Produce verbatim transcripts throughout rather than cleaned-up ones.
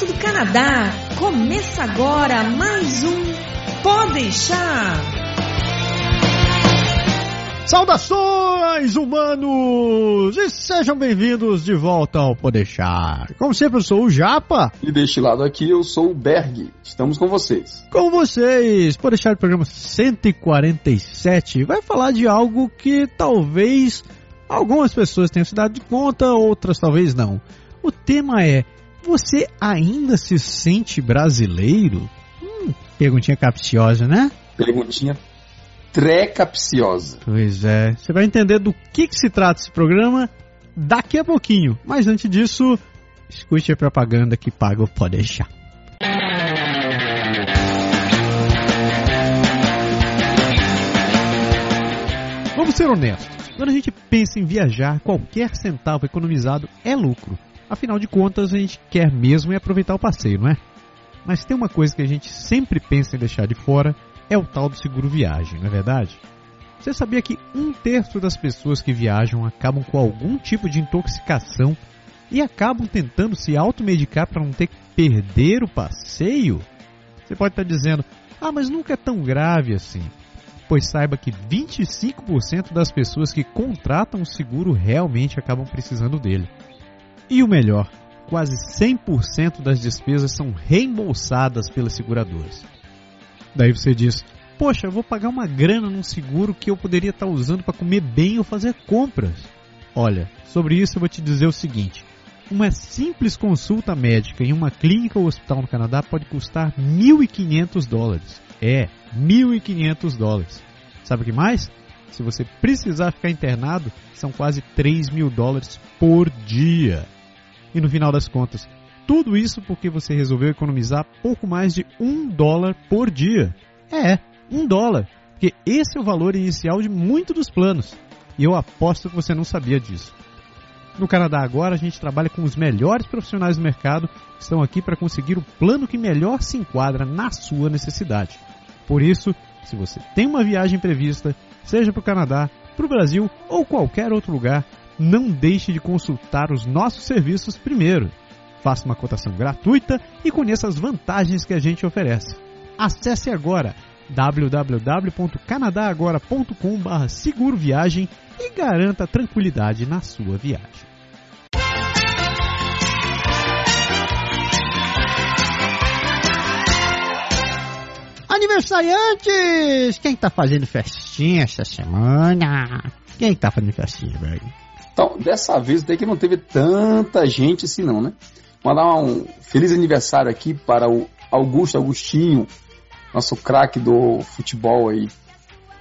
direto do Canadá. Começa agora mais um Poder Chá. Saudações, humanos! E sejam bem-vindos de volta ao Poder Chá. Como sempre, eu sou o Japa. E deste lado aqui, eu sou o Berg. Estamos com vocês. Com vocês, Poder Chá do programa cento e quarenta e sete. Vai falar de algo que talvez algumas pessoas tenham se dado de conta, outras talvez não. O tema é: você ainda se sente brasileiro? Hum, perguntinha capciosa, né? Perguntinha trecapciosa. Pois é. Você vai entender do que, que se trata esse programa daqui a pouquinho. Mas antes disso, escute a propaganda que paga o Poder Chá. Vamos ser honestos. Quando a gente pensa em viajar, qualquer centavo economizado é lucro. Afinal de contas, a gente quer mesmo é aproveitar o passeio, não é? Mas tem uma coisa que a gente sempre pensa em deixar de fora, é o tal do seguro viagem, não é verdade? Você sabia que um terço das pessoas que viajam acabam com algum tipo de intoxicação e acabam tentando se automedicar para não ter que perder o passeio? Você pode estar dizendo, ah, mas nunca é tão grave assim. Pois saiba que vinte e cinco por cento das pessoas que contratam o seguro realmente acabam precisando dele. E o melhor, quase cem por cento das despesas são reembolsadas pelas seguradoras. Daí você diz, poxa, eu vou pagar uma grana num seguro que eu poderia estar usando para comer bem ou fazer compras. Olha, sobre isso eu vou te dizer o seguinte, uma simples consulta médica em uma clínica ou hospital no Canadá pode custar mil e quinhentos dólares. É, mil e quinhentos dólares. Sabe o que mais? Se você precisar ficar internado, são quase três mil dólares por dia. E no final das contas, tudo isso porque você resolveu economizar pouco mais de um dólar por dia. É, um dólar. Porque esse é o valor inicial de muitos dos planos. E eu aposto que você não sabia disso. No Canadá Agora, a gente trabalha com os melhores profissionais do mercado que estão aqui para conseguir o plano que melhor se enquadra na sua necessidade. Por isso, se você tem uma viagem prevista, seja para o Canadá, para o Brasil ou qualquer outro lugar, não deixe de consultar os nossos serviços primeiro. Faça uma cotação gratuita e conheça as vantagens que a gente oferece. Acesse agora w w w ponto canadá agora ponto com barra seguro viagem e garanta tranquilidade na sua viagem. Aniversariantes! Quem tá fazendo festinha essa semana? Quem tá fazendo festinha, velho? Então, dessa vez até que não teve tanta gente assim não, né? Mandar um feliz aniversário aqui para o Augusto Agostinho, nosso craque do futebol aí.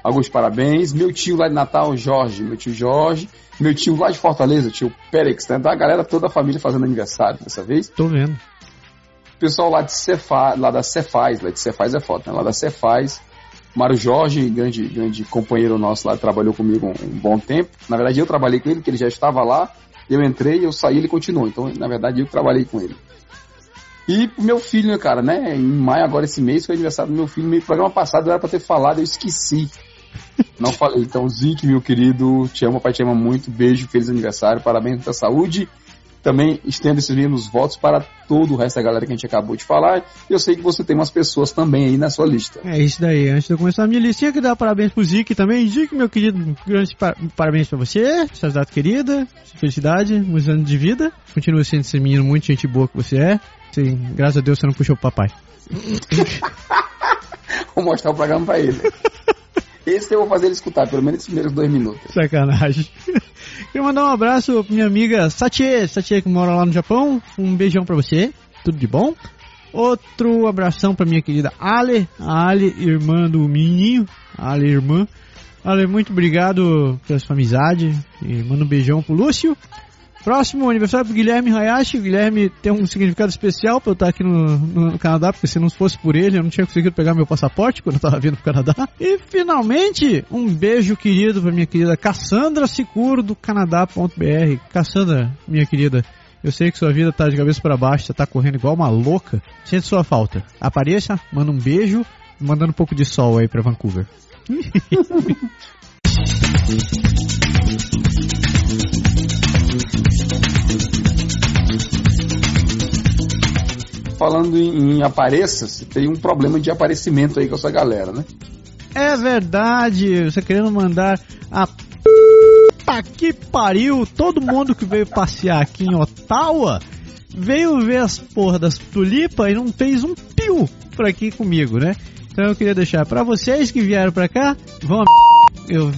Augusto, parabéns. Meu tio lá de Natal, Jorge, meu tio Jorge. Meu tio lá de Fortaleza, tio Pérez, né? Da galera, toda a família fazendo aniversário dessa vez. Tô vendo. Pessoal lá de Cefaz, lá da Cefaz, lá de Cefaz é foda, né? Lá da Cefaz, Mário Jorge, grande, grande companheiro nosso lá, trabalhou comigo um, um bom tempo. Na verdade, eu trabalhei com ele, porque ele já estava lá, eu entrei, eu saí, ele continuou. Então, na verdade, eu trabalhei com ele. E pro meu filho, né, cara, né? Em maio, agora esse mês, foi o aniversário do meu filho. No programa passado era pra ter falado, eu esqueci. Não falei. Então, Zic, meu querido, te amo, pai, te ama muito. Beijo, feliz aniversário, parabéns, muita saúde. Também estendo esses mesmos votos para todo o resto da galera que a gente acabou de falar. Eu sei que você tem umas pessoas também aí na sua lista. É isso daí. Antes de eu começar a minha listinha, que dar parabéns pro Zic também. Zic, meu querido, grandes par- parabéns para você. Sua data querida, felicidade, muitos anos de vida. Continua sendo esse menino muito gente boa que você é. Sim, graças a Deus você não puxou o papai. Vou mostrar o programa pra ele. Esse eu vou fazer ele escutar, pelo menos os primeiros dois minutos. Sacanagem. Queria mandar um abraço pra minha amiga Satie, Satie que mora lá no Japão. Um beijão pra você, tudo de bom. Outro abração pra minha querida Ale, Ale, irmã do menino, Ale, irmã. Ale, muito obrigado pela sua amizade. E manda um beijão pro Lúcio. Próximo aniversário pro Guilherme Hayashi. O Guilherme tem um significado especial pra eu estar aqui no, no Canadá, porque se não fosse por ele, eu não tinha conseguido pegar meu passaporte quando eu tava vindo pro Canadá. E finalmente, um beijo querido pra minha querida Cassandra Sicuro do canadá ponto b r. Cassandra, minha querida, eu sei que sua vida tá de cabeça pra baixo, você tá correndo igual uma louca. Sente sua falta. Apareça, manda um beijo, mandando um pouco de sol aí pra Vancouver. falando em, em apareça, você tem um problema de aparecimento aí com essa galera, né? É verdade, você querendo mandar a puta que pariu, todo mundo que veio passear aqui em Ottawa veio ver as porras das tulipas e não fez um pio por aqui comigo, né? Então eu queria deixar pra vocês que vieram pra cá, vão a eu...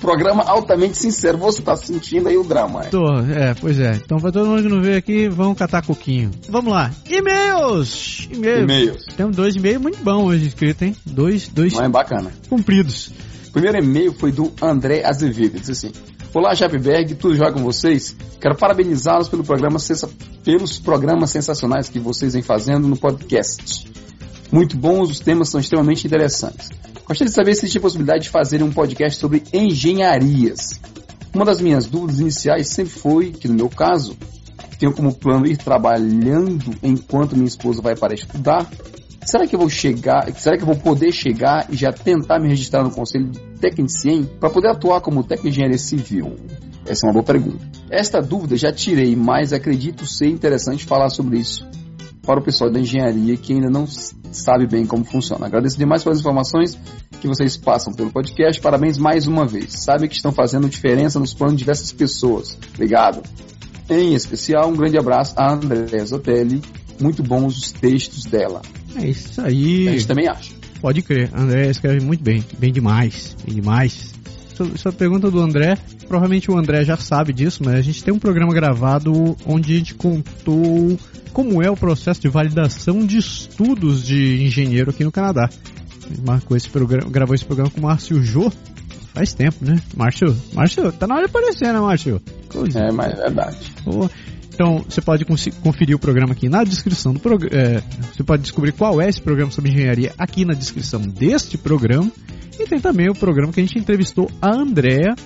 Programa altamente sincero, você tá sentindo aí o drama, é? Tô, é, pois é. Então pra todo mundo que não veio aqui, vamos catar coquinho. Vamos lá, e-mails! E-mails! E-mails. Temos dois e-mails muito bons hoje escrito, hein? Dois, dois... Mas bacana. Cumpridos. O primeiro e-mail foi do André Azevedo, disse assim... Olá, Jabberg, tudo jóia com vocês? Quero parabenizá-los pelo programa sensa... pelos programas sensacionais que vocês vêm fazendo no podcast. Muito bons, os temas são extremamente interessantes. Gostaria de saber se existe a possibilidade de fazer um podcast sobre engenharias. Uma das minhas dúvidas iniciais sempre foi que, no meu caso, tenho como plano ir trabalhando enquanto minha esposa vai para estudar. Será que eu vou chegar, será que eu vou poder chegar e já tentar me registrar no Conselho de Tecnicien para poder atuar como técnico de engenharia civil? Essa é uma boa pergunta. Esta dúvida já tirei, mas acredito ser interessante falar sobre isso para o pessoal da engenharia que ainda não sabe bem como funciona. Agradeço demais pelas informações que vocês passam pelo podcast. Parabéns mais uma vez. Sabem que estão fazendo diferença nos planos de diversas pessoas. Obrigado. Em especial, um grande abraço a Andréa Zotelli. Muito bons os textos dela. É isso aí. A gente também acha. Pode crer, André escreve muito bem, bem demais, bem demais. Essa pergunta do André, provavelmente o André já sabe disso, mas a gente tem um programa gravado onde a gente contou como é o processo de validação de estudos de engenheiro aqui no Canadá. A gente marcou esse programa, gravou esse programa com o Márcio Jô, faz tempo, né? Márcio, Márcio, tá na hora de aparecer, né, Márcio? Coisa. É, mas é verdade. Oh. Então, você pode conferir o programa aqui na descrição do programa. É, você pode descobrir qual é esse programa sobre engenharia aqui na descrição deste programa. E tem também o programa que a gente entrevistou a Andréa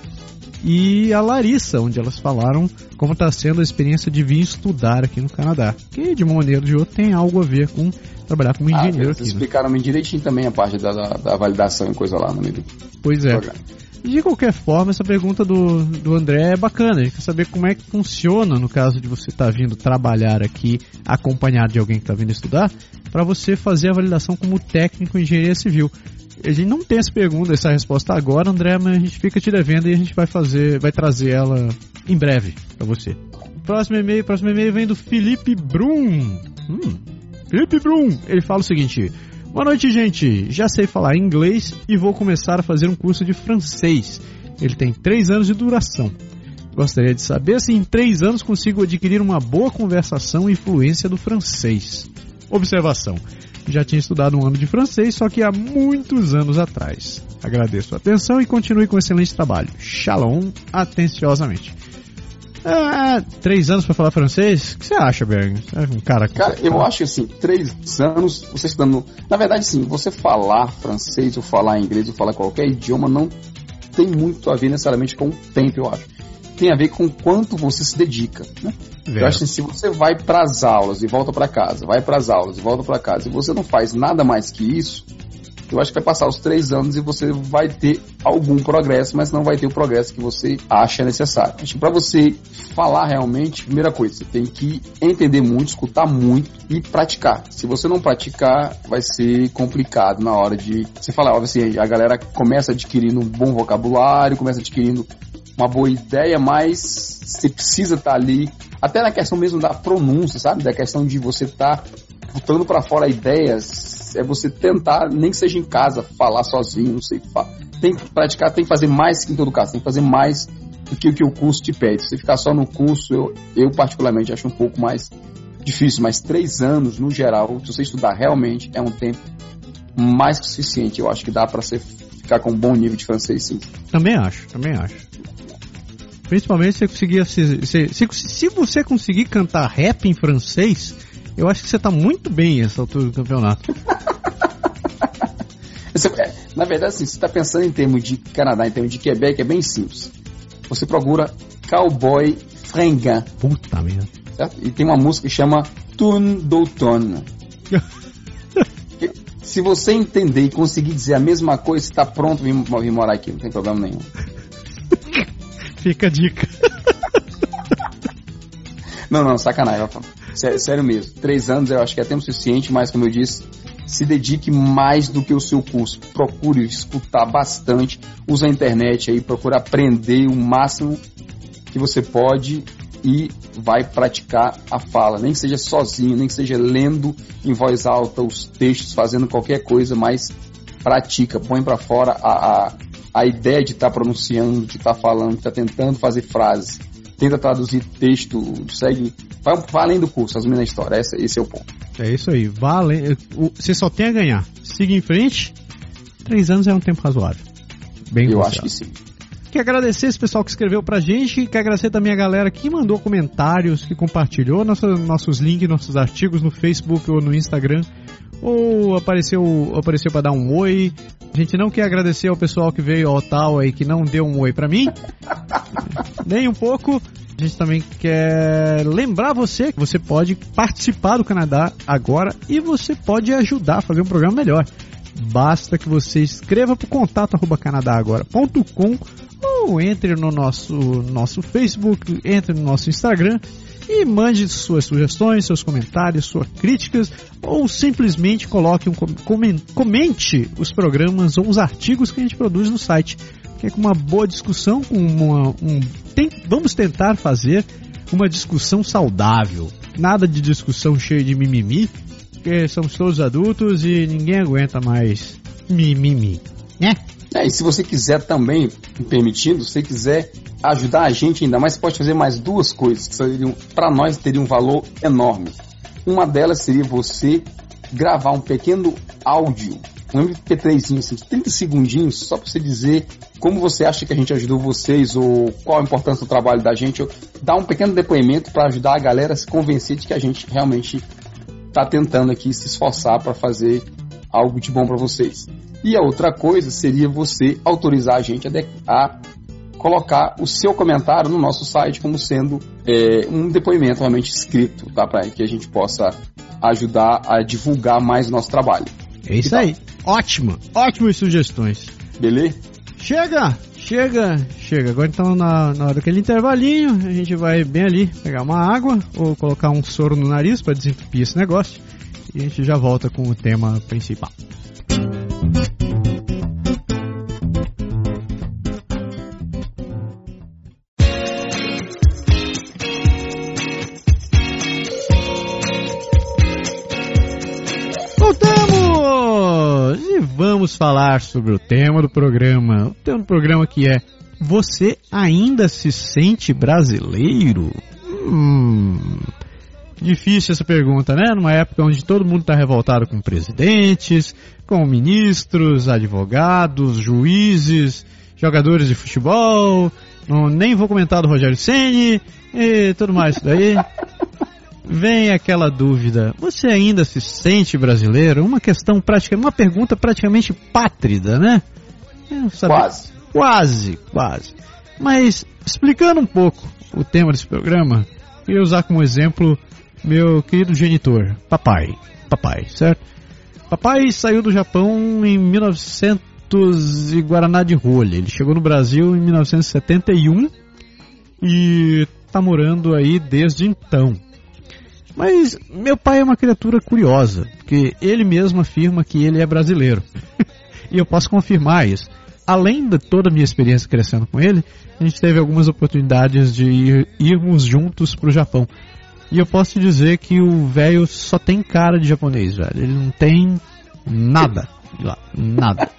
e a Larissa, onde elas falaram como está sendo a experiência de vir estudar aqui no Canadá. Que, de uma maneira ou de outra, tem algo a ver com trabalhar como engenheiro ah, aqui. Vocês explicaram bem direitinho também a parte da, da, da validação e coisa lá no meio do Pois é. Programa. De qualquer forma, essa pergunta do, do André é bacana. A gente quer saber como é que funciona no caso de você estar tá vindo trabalhar aqui acompanhado de alguém que está vindo estudar, para você fazer a validação como técnico em engenharia civil. A gente não tem essa pergunta, essa resposta agora, André, mas a gente fica te devendo e a gente vai fazer, vai trazer ela em breve para você. Próximo e-mail, próximo e-mail vem do Felipe Brum. Hum, Felipe Brum, ele fala o seguinte... Boa noite, gente. Já sei falar inglês e vou começar a fazer um curso de francês. Ele tem três anos de duração. Gostaria de saber se em três anos consigo adquirir uma boa conversação e fluência do francês. Observação. Já tinha estudado um ano de francês, só que há muitos anos atrás. Agradeço a atenção e continue com um excelente trabalho. Shalom, atenciosamente. Ah, três anos pra falar francês? O que você acha, Berg? Um cara, que... cara, eu acho assim, três anos você estudando... Na verdade, sim, você falar francês ou falar inglês ou falar qualquer idioma não tem muito a ver necessariamente com o tempo, eu acho. Tem a ver com quanto você se dedica, né? Eu acho que assim, se você vai pras aulas e volta pra casa, vai pras aulas e volta pra casa, e você não faz nada mais que isso, eu acho que vai passar os três anos e você vai ter algum progresso, mas não vai ter o progresso que você acha necessário. Acho que para você falar realmente, primeira coisa, você tem que entender muito, escutar muito e praticar. Se você não praticar, vai ser complicado na hora de... Você falar, ó, assim, a galera começa adquirindo um bom vocabulário, começa adquirindo uma boa ideia, mas você precisa estar ali, até na questão mesmo da pronúncia, sabe? Da questão de você estar... botando pra fora ideias, é você tentar, nem que seja em casa, falar sozinho, não sei o que falar. Tem que praticar, tem que fazer mais que em todo caso, tem que fazer mais do que o que o curso te pede. Se ficar só no curso, eu, eu particularmente acho um pouco mais difícil, mas três anos, no geral, se você estudar realmente, é um tempo mais que suficiente. Eu acho que dá pra você ficar com um bom nível de francês, sim. Também acho, também acho. Principalmente se você conseguir, se, se, se você conseguir cantar rap em francês... Eu acho que você tá muito bem nessa altura do campeonato. Na verdade, assim, você tá pensando em termos de Canadá, em termos de Quebec, é bem simples. Você procura Cowboy Frangain. Puta merda. Certo? E tem uma música que chama Tourne d'Automne. Se você entender e conseguir dizer a mesma coisa, você tá pronto pra vir morar aqui, não tem problema nenhum. Fica a dica. Não, não, sacanagem. sério, sério mesmo, três anos eu acho que é tempo suficiente, mas como eu disse, se dedique mais do que o seu curso, procure escutar bastante, usa a internet aí, procura aprender o máximo que você pode e vai praticar a fala, nem que seja sozinho, nem que seja lendo em voz alta os textos, fazendo qualquer coisa, mas pratica, põe para fora a, a, a ideia de estar tá pronunciando, de estar tá falando, de estar tá tentando fazer frases, tenta traduzir texto, segue, vai, vai além do curso, resumindo a história, esse, esse é o ponto. É isso aí, vale, você só tem a ganhar, siga em frente, três anos é um tempo razoável. Bem eu considerado. Acho que sim. Quero agradecer esse pessoal que escreveu pra gente, quero agradecer também a galera que mandou comentários, que compartilhou nosso, nossos links, nossos artigos no Facebook ou no Instagram, ou apareceu, apareceu pra dar um oi. A gente não quer agradecer ao pessoal que veio ao tal aí, que não deu um oi pra mim, nem um pouco. A gente também quer lembrar você que você pode participar do Canadá Agora e você pode ajudar a fazer um programa melhor. Basta que você escreva para o contato arroba canadá agora ponto com ou entre no nosso, nosso Facebook, entre no nosso Instagram e mande suas sugestões, seus comentários, suas críticas ou simplesmente coloque um comente os programas ou os artigos que a gente produz no site. Que é com uma boa discussão, com uma, um, tem, vamos tentar fazer uma discussão saudável. Nada de discussão cheia de mimimi. Porque somos todos adultos e ninguém aguenta mais mimimi, né? É, e se você quiser também, me permitindo, se você quiser ajudar a gente ainda mais, você pode fazer mais duas coisas que seriam, para nós teria um valor enorme. Uma delas seria você gravar um pequeno áudio, um M P três, assim, trinta segundinhos, só para você dizer como você acha que a gente ajudou vocês ou qual a importância do trabalho da gente, ou dar um pequeno depoimento para ajudar a galera a se convencer de que a gente realmente está tentando aqui se esforçar para fazer algo de bom para vocês. E a outra coisa seria você autorizar a gente a, de- a colocar o seu comentário no nosso site como sendo é, um depoimento realmente escrito, tá? Para que a gente possa ajudar a divulgar mais o nosso trabalho. É isso aí. Ótimo, ótimas sugestões. Beleza? Chega, chega, chega. Agora então na, na hora daquele intervalinho, a gente vai bem ali pegar uma água ou colocar um soro no nariz para desentupir esse negócio e a gente já volta com o tema principal. Vamos falar sobre o tema do programa. O tema do programa que é: você ainda se sente brasileiro? Hum, difícil essa pergunta, né? Numa época onde todo mundo está revoltado com presidentes, com ministros, advogados, juízes, jogadores de futebol. Não, nem vou comentar do Rogério Ceni e tudo mais isso daí. Vem aquela dúvida, você ainda se sente brasileiro? Uma questão prática, uma pergunta praticamente pátrida, né? Quase. Quase, quase. Mas, explicando um pouco o tema desse programa, eu ia usar como exemplo meu querido genitor, papai. Papai, certo? Papai saiu do Japão em mil e novecentos e Guaraná de rolha. Ele chegou no Brasil em mil novecentos e setenta e um e tá morando aí desde então. Mas meu pai é uma criatura curiosa, porque ele mesmo afirma que ele é brasileiro. E eu posso confirmar isso. Além de toda a minha experiência crescendo com ele, a gente teve algumas oportunidades de ir, irmos juntos pro Japão. E eu posso te dizer que o velho só tem cara de japonês, velho. Ele não tem nada de lá, nada.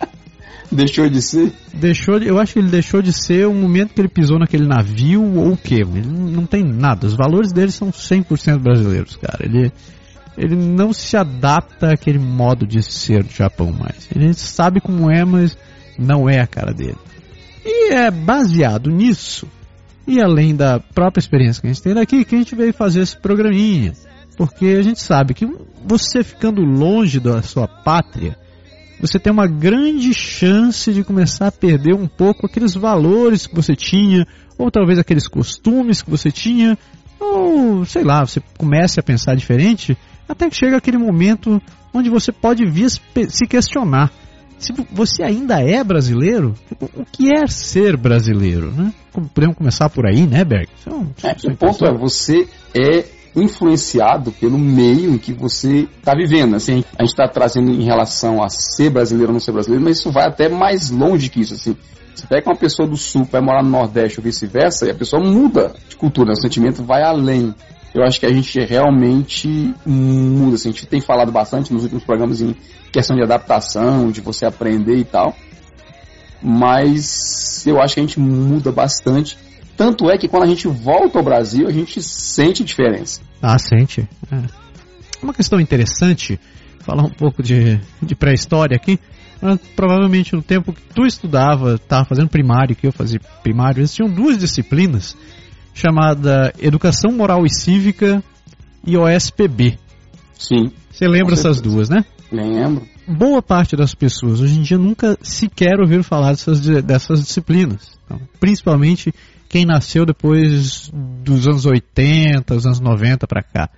Deixou de ser? Deixou de, eu acho que ele deixou de ser o momento que ele pisou naquele navio ou o quê? Ele não tem nada. Os valores dele são cem por cento brasileiros, cara. Ele, ele não se adapta àquele modo de ser do Japão mais. Ele sabe como é, mas não é a cara dele. E é baseado nisso, e além da própria experiência que a gente tem daqui, que a gente veio fazer esse programinha. Porque a gente sabe que você ficando longe da sua pátria, você tem uma grande chance de começar a perder um pouco aqueles valores que você tinha, ou talvez aqueles costumes que você tinha, ou, sei lá, você comece a pensar diferente, até que chega aquele momento onde você pode vir se questionar. Se você ainda é brasileiro, o que é ser brasileiro? Né? Podemos começar por aí, né, Berg? Então, é, o ponto é, você é influenciado pelo meio em que você está vivendo. Assim, a gente está trazendo em relação a ser brasileiro ou não ser brasileiro, mas isso vai até mais longe que isso. Assim. Você pega uma pessoa do Sul, vai morar no Nordeste ou vice-versa, e a pessoa muda de cultura, né? O sentimento vai além. Eu acho que a gente realmente muda. Assim, a gente tem falado bastante nos últimos programas em questão de adaptação, de você aprender e tal, mas eu acho que a gente muda bastante. Tanto é que quando a gente volta ao Brasil, a gente sente diferença. Ah, sente. É. Uma questão interessante, falar um pouco de, de pré-história aqui. Mas, provavelmente no tempo que tu estudava, estava fazendo primário, que eu fazia primário, existiam duas disciplinas chamada Educação Moral e Cívica e O S P B. Sim. Você lembra essas duas, né? Lembro. Boa parte das pessoas hoje em dia nunca sequer ouviram falar dessas, dessas disciplinas. Então, principalmente quem nasceu depois dos anos oitenta, dos anos noventa para cá.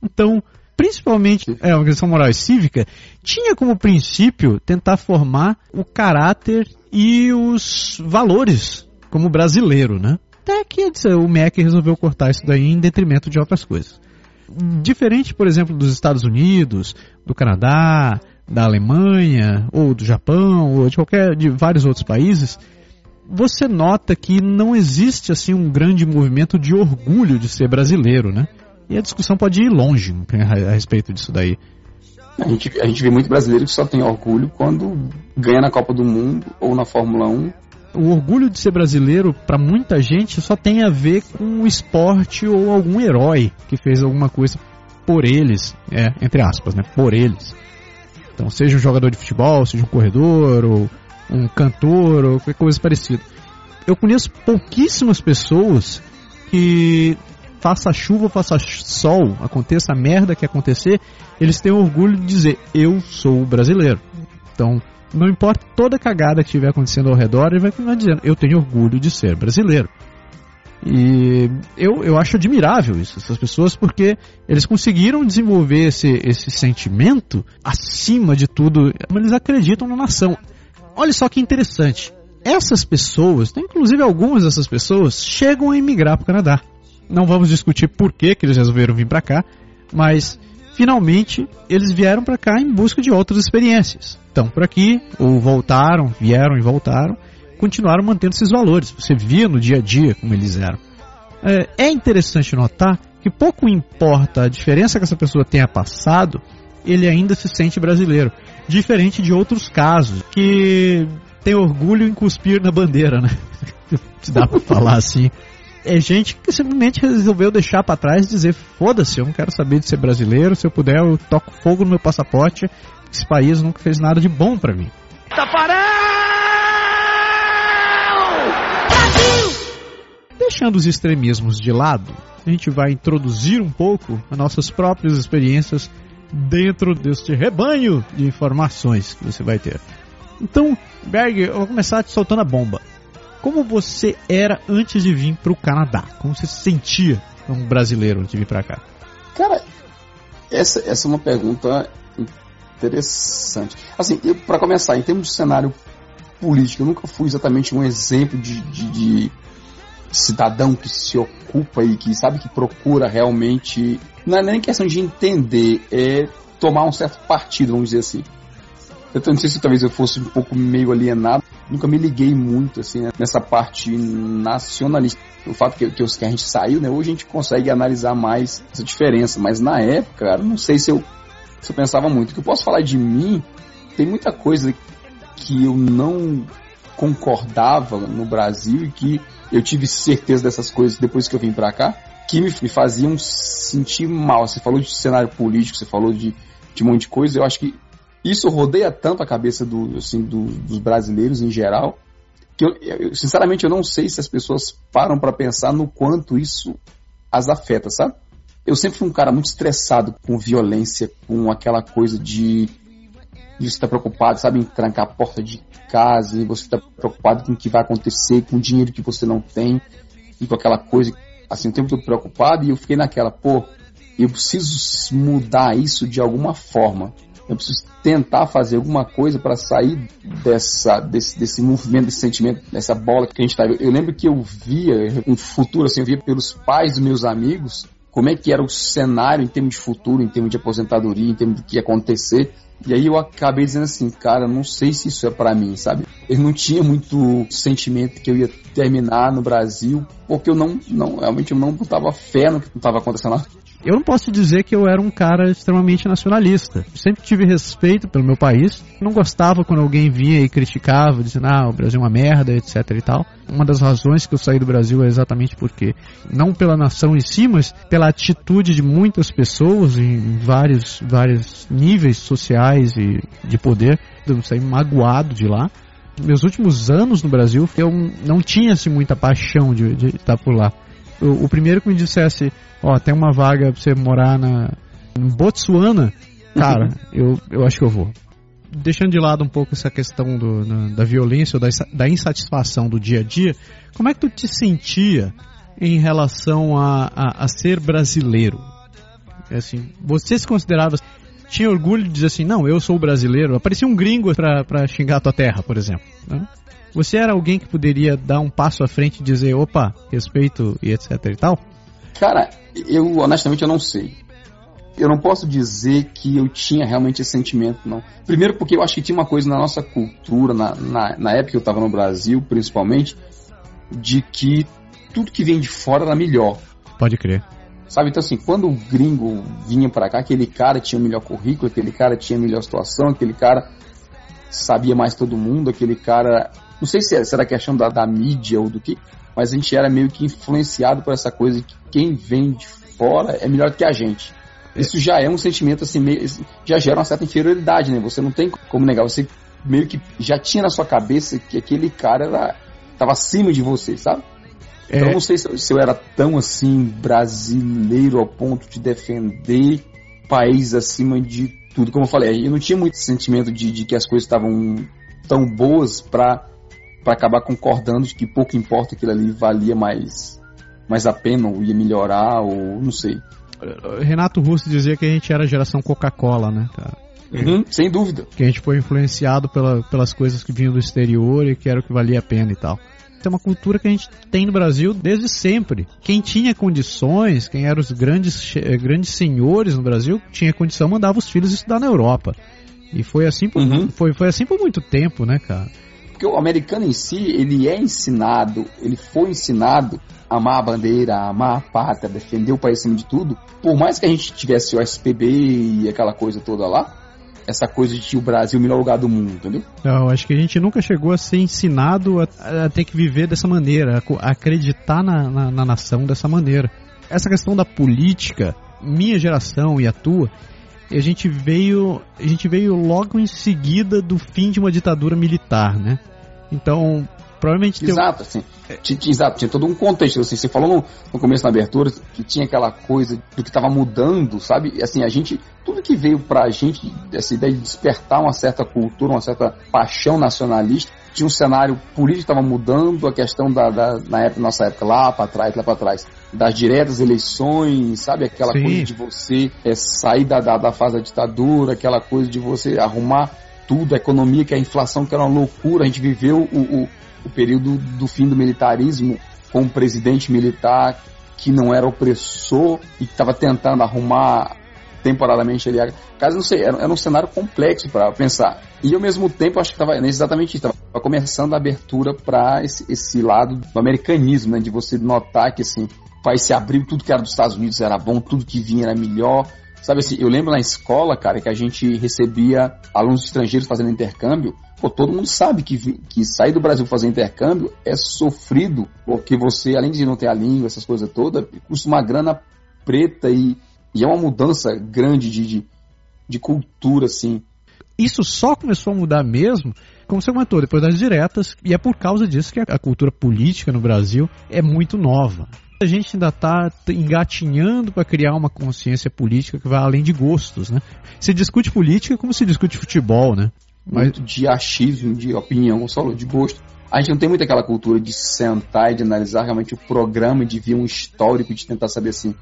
Então, principalmente é, a Educação Moral e Cívica tinha como princípio tentar formar o caráter e os valores como brasileiro, né? Até que o M E C resolveu cortar isso daí em detrimento de outras coisas. Diferente, por exemplo, dos Estados Unidos, do Canadá, da Alemanha, ou do Japão, ou de qualquer, de vários outros países, você nota que não existe assim um grande movimento de orgulho de ser brasileiro, né? E a discussão pode ir longe a respeito disso daí. A gente, a gente vê muito brasileiro que só tem orgulho quando ganha na Copa do Mundo ou na Fórmula um. O orgulho de ser brasileiro, para muita gente, só tem a ver com o esporte ou algum herói que fez alguma coisa por eles, é, entre aspas, né? Por eles. Então, seja um jogador de futebol, seja um corredor ou um cantor ou qualquer coisa parecida. Eu conheço pouquíssimas pessoas que, faça chuva, faça sol, aconteça a merda que acontecer, eles têm orgulho de dizer, eu sou brasileiro. Então, não importa toda cagada que estiver acontecendo ao redor, ele vai continuar dizendo, eu tenho orgulho de ser brasileiro. E eu, eu acho admirável isso, essas pessoas, porque eles conseguiram desenvolver esse, esse sentimento acima de tudo, mas eles acreditam na nação. Olha só que interessante. Essas pessoas, inclusive algumas dessas pessoas, chegam a emigrar para o Canadá. Não vamos discutir por que, que eles resolveram vir para cá, mas finalmente eles vieram para cá em busca de outras experiências. Estão por aqui, ou voltaram, vieram e voltaram, continuaram mantendo esses valores. Você via no dia a dia como eles eram. É, é interessante notar que pouco importa a diferença que essa pessoa tenha passado, ele ainda se sente brasileiro. Diferente de outros casos, que tem orgulho em cuspir na bandeira, né? Se dá pra falar assim. É gente que simplesmente resolveu deixar pra trás e dizer, foda-se, eu não quero saber de ser brasileiro, se eu puder eu toco fogo no meu passaporte, esse país nunca fez nada de bom pra mim. Brasil! Deixando os extremismos de lado, a gente vai introduzir um pouco as nossas próprias experiências dentro deste rebanho de informações que você vai ter. Então, Berg, eu vou começar te soltando a bomba. Como você era antes de vir para o Canadá? Como você se sentia um brasileiro antes de vir para cá? Cara, essa, essa é uma pergunta interessante. Assim, para começar, em termos de cenário político, eu nunca fui exatamente um exemplo de, de, de cidadão que se ocupa e que sabe que procura realmente... Não é nem questão de entender, é tomar um certo partido, vamos dizer assim. Eu não sei se talvez eu fosse um pouco meio alienado. Nunca me liguei muito, assim, né, nessa parte nacionalista. O fato que, que a gente saiu, né, hoje a gente consegue analisar mais essa diferença. Mas na época, cara, não sei se eu, se eu pensava muito. O que eu posso falar de mim, tem muita coisa que eu não concordava no Brasil e que eu tive certeza dessas coisas depois que eu vim pra cá, que me faziam sentir mal. Você falou de cenário político, você falou de, de um monte de coisa, eu acho que isso rodeia tanto a cabeça do, assim, do, dos brasileiros em geral, que eu, eu, sinceramente eu não sei se as pessoas param para pensar no quanto isso as afeta, sabe? Eu sempre fui um cara muito estressado com violência, com aquela coisa de, de você estar preocupado, sabe, em trancar a porta de casa, e você estar preocupado com o que vai acontecer, com o dinheiro que você não tem, e com aquela coisa, assim, o tempo todo preocupado, e eu fiquei naquela, pô, eu preciso mudar isso de alguma forma. Eu preciso tentar fazer alguma coisa para sair dessa, desse, desse movimento, desse sentimento, dessa bola que a gente tá. Eu lembro que eu via um futuro, assim, eu via pelos pais dos meus amigos como é que era o cenário em termos de futuro, em termos de aposentadoria, em termos do que ia acontecer. E aí eu acabei dizendo assim, cara, não sei se isso é pra mim, sabe? Eu não tinha muito sentimento que eu ia terminar no Brasil, porque eu não, não realmente eu não botava fé no que estava acontecendo lá. Eu não posso dizer que eu era um cara extremamente nacionalista. Sempre tive respeito pelo meu país. Não gostava quando alguém vinha e criticava, dizendo, ah, o Brasil é uma merda, etc e tal. Uma das razões que eu saí do Brasil é exatamente porque, não pela nação em si, mas pela atitude de muitas pessoas em vários, vários níveis sociais e de poder. Eu saí magoado de lá. Meus últimos anos no Brasil, eu não tinha assim, muita paixão de, de estar por lá. O primeiro que me dissesse, ó, tem uma vaga pra você morar na em Botsuana, cara, eu, eu acho que eu vou. Deixando de lado um pouco essa questão do, na, da violência ou da, da insatisfação do dia a dia, como é que tu te sentia em relação a, a, a ser brasileiro? Assim, você se considerava, tinha orgulho de dizer assim, não, eu sou brasileiro, aparecia um gringo pra, pra xingar a tua terra, por exemplo, né? Você era alguém que poderia dar um passo à frente e dizer, opa, respeito e etc e tal? Cara, eu honestamente eu não sei. Eu não posso dizer que eu tinha realmente esse sentimento, não. Primeiro porque eu acho que tinha uma coisa na nossa cultura, na, na, na época que eu estava no Brasil, principalmente, de que tudo que vem de fora era melhor. Pode crer. Sabe, então assim, quando o gringo vinha pra cá, aquele cara tinha o melhor currículo, aquele cara tinha a melhor situação, aquele cara sabia mais todo mundo, aquele cara... Não sei se era questão da, da mídia ou do que, mas a gente era meio que influenciado por essa coisa que quem vem de fora é melhor do que a gente. Isso é. Já é um sentimento assim, meio, já gera uma certa inferioridade, né? Você não tem como negar, você meio que já tinha na sua cabeça que aquele cara era, tava acima de você, sabe? É. Então eu não sei se, se eu era tão assim brasileiro ao ponto de defender país acima de tudo. Como eu falei, eu não tinha muito sentimento de, de que as coisas estavam tão boas pra... para acabar concordando de que pouco importa aquilo ali valia mais, mais a pena, ou ia melhorar, ou não sei. Renato Russo dizia que a gente era a geração Coca-Cola, né, cara? Uhum, sem dúvida. Que a gente foi influenciado pela, pelas coisas que vinham do exterior e que era o que valia a pena e tal. É uma cultura que a gente tem no Brasil desde sempre. Quem tinha condições, quem eram os grandes, grandes senhores no Brasil, tinha condição, mandava os filhos estudar na Europa. E foi assim por, uhum. foi, foi assim por muito tempo, né, cara? Porque o americano em si, ele é ensinado, ele foi ensinado a amar a bandeira, a amar a pátria, defender o país acima de tudo. Por mais que a gente tivesse o O S P B e aquela coisa toda lá, essa coisa de o Brasil é o melhor lugar do mundo, entendeu? Não, acho que a gente nunca chegou a ser ensinado a, a ter que viver dessa maneira, a acreditar na, na, na nação dessa maneira. Essa questão da política, minha geração e a tua, a gente veio, a gente veio logo em seguida do fim de uma ditadura militar, né? Então, provavelmente... Exato, teu... assim, tinha, exato, tinha todo um contexto, assim, você falou no, no começo, na abertura, que tinha aquela coisa do que estava mudando, sabe? Assim, a gente, tudo que veio pra gente, essa ideia de despertar uma certa cultura, uma certa paixão nacionalista, tinha um cenário político que estava mudando, a questão da, da na época, nossa época, lá pra trás, lá pra trás, das diretas eleições, sabe? Aquela Sim. coisa de você é, sair da, da, da fase da ditadura, aquela coisa de você arrumar tudo, a economia, que a inflação, que era uma loucura. A gente viveu o, o, o período do fim do militarismo com um presidente militar que não era opressor e que estava tentando arrumar temporariamente ali. Caso não sei, era, era um cenário complexo para pensar. E ao mesmo tempo, acho que estava exatamente isso, estava começando a abertura para esse, esse lado do americanismo, né? De você notar que assim, o país se abriu, tudo que era dos Estados Unidos era bom, tudo que vinha era melhor. Sabe assim, eu lembro na escola, cara, que a gente recebia alunos estrangeiros fazendo intercâmbio. Pô, todo mundo sabe que, que sair do Brasil fazer intercâmbio é sofrido, porque você, além de não ter a língua, essas coisas todas, custa uma grana preta e, e é uma mudança grande de, de, de cultura, assim. Isso só começou a mudar mesmo, como você comentou, depois das diretas, e é por causa disso que a cultura política no Brasil é muito nova. A gente ainda está engatinhando para criar uma consciência política que vai além de gostos, né? Se discute política como se discute futebol, né? Mas... Muito de achismo, de opinião, só de gosto. A gente não tem muito aquela cultura de sentar e de analisar realmente o programa, de ver um histórico, de tentar saber assim,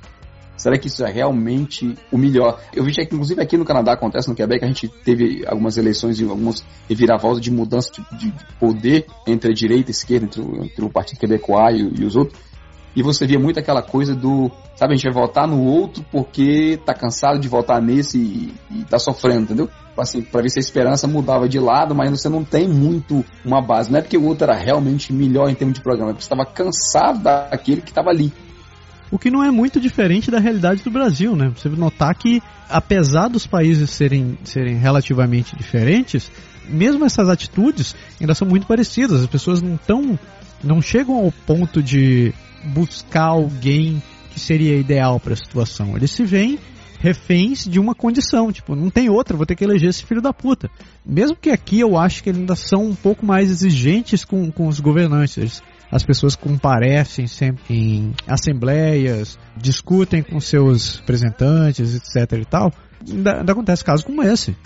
será que isso é realmente o melhor? Eu vi que inclusive aqui no Canadá acontece, no Quebec, a gente teve algumas eleições e algumas reviravoltas de mudança de, de poder entre a direita e a esquerda, entre o, entre o Partido Quebecois e, e os outros. e você via muito aquela coisa do, sabe, a gente vai votar no outro porque tá cansado de votar nesse e, e tá sofrendo, entendeu? Assim, pra ver se a esperança mudava de lado, mas você não tem muito uma base. Não é porque o outro era realmente melhor em termos de programa, é porque você estava cansado daquele que estava ali. O que não é muito diferente da realidade do Brasil, né? Você notar que, apesar dos países serem, serem relativamente diferentes, mesmo essas atitudes ainda são muito parecidas. As pessoas não tão, não chegam ao ponto de buscar alguém que seria ideal para a situação. Eles se veem reféns de uma condição, tipo, não tem outra, vou ter que eleger esse filho da puta. Mesmo que aqui eu acho que eles ainda são um pouco mais exigentes com, com os governantes. As pessoas comparecem sempre em assembleias, discutem com seus representantes, etc e tal. Ainda, ainda acontece casos como esse.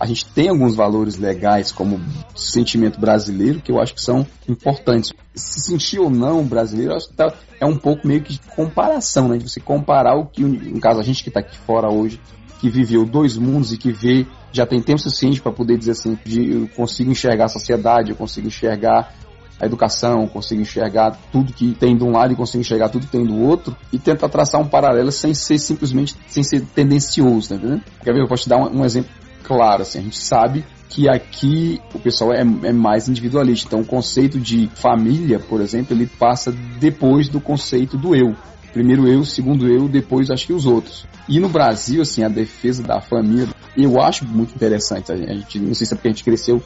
A gente tem alguns valores legais como sentimento brasileiro que eu acho que são importantes. Se sentir ou não brasileiro, eu acho que tá, é um pouco meio que de comparação, né? De você comparar o que, no caso, a gente que está aqui fora hoje, que viveu dois mundos e que vê, já tem tempo suficiente para poder dizer assim, de, eu consigo enxergar a sociedade, eu consigo enxergar a educação, eu consigo enxergar tudo que tem de um lado e consigo enxergar tudo que tem do outro, e tentar traçar um paralelo sem ser simplesmente, sem ser tendencioso, tá entendendo? Quer ver? Eu posso te dar um, um exemplo. Claro, assim, a gente sabe que aqui o pessoal é, é mais individualista. Então o conceito de família, por exemplo, ele passa depois do conceito do eu. Primeiro eu, segundo eu, depois acho que os outros. E no Brasil, assim, a defesa da família, eu acho muito interessante. A gente, não sei se é porque a gente cresceu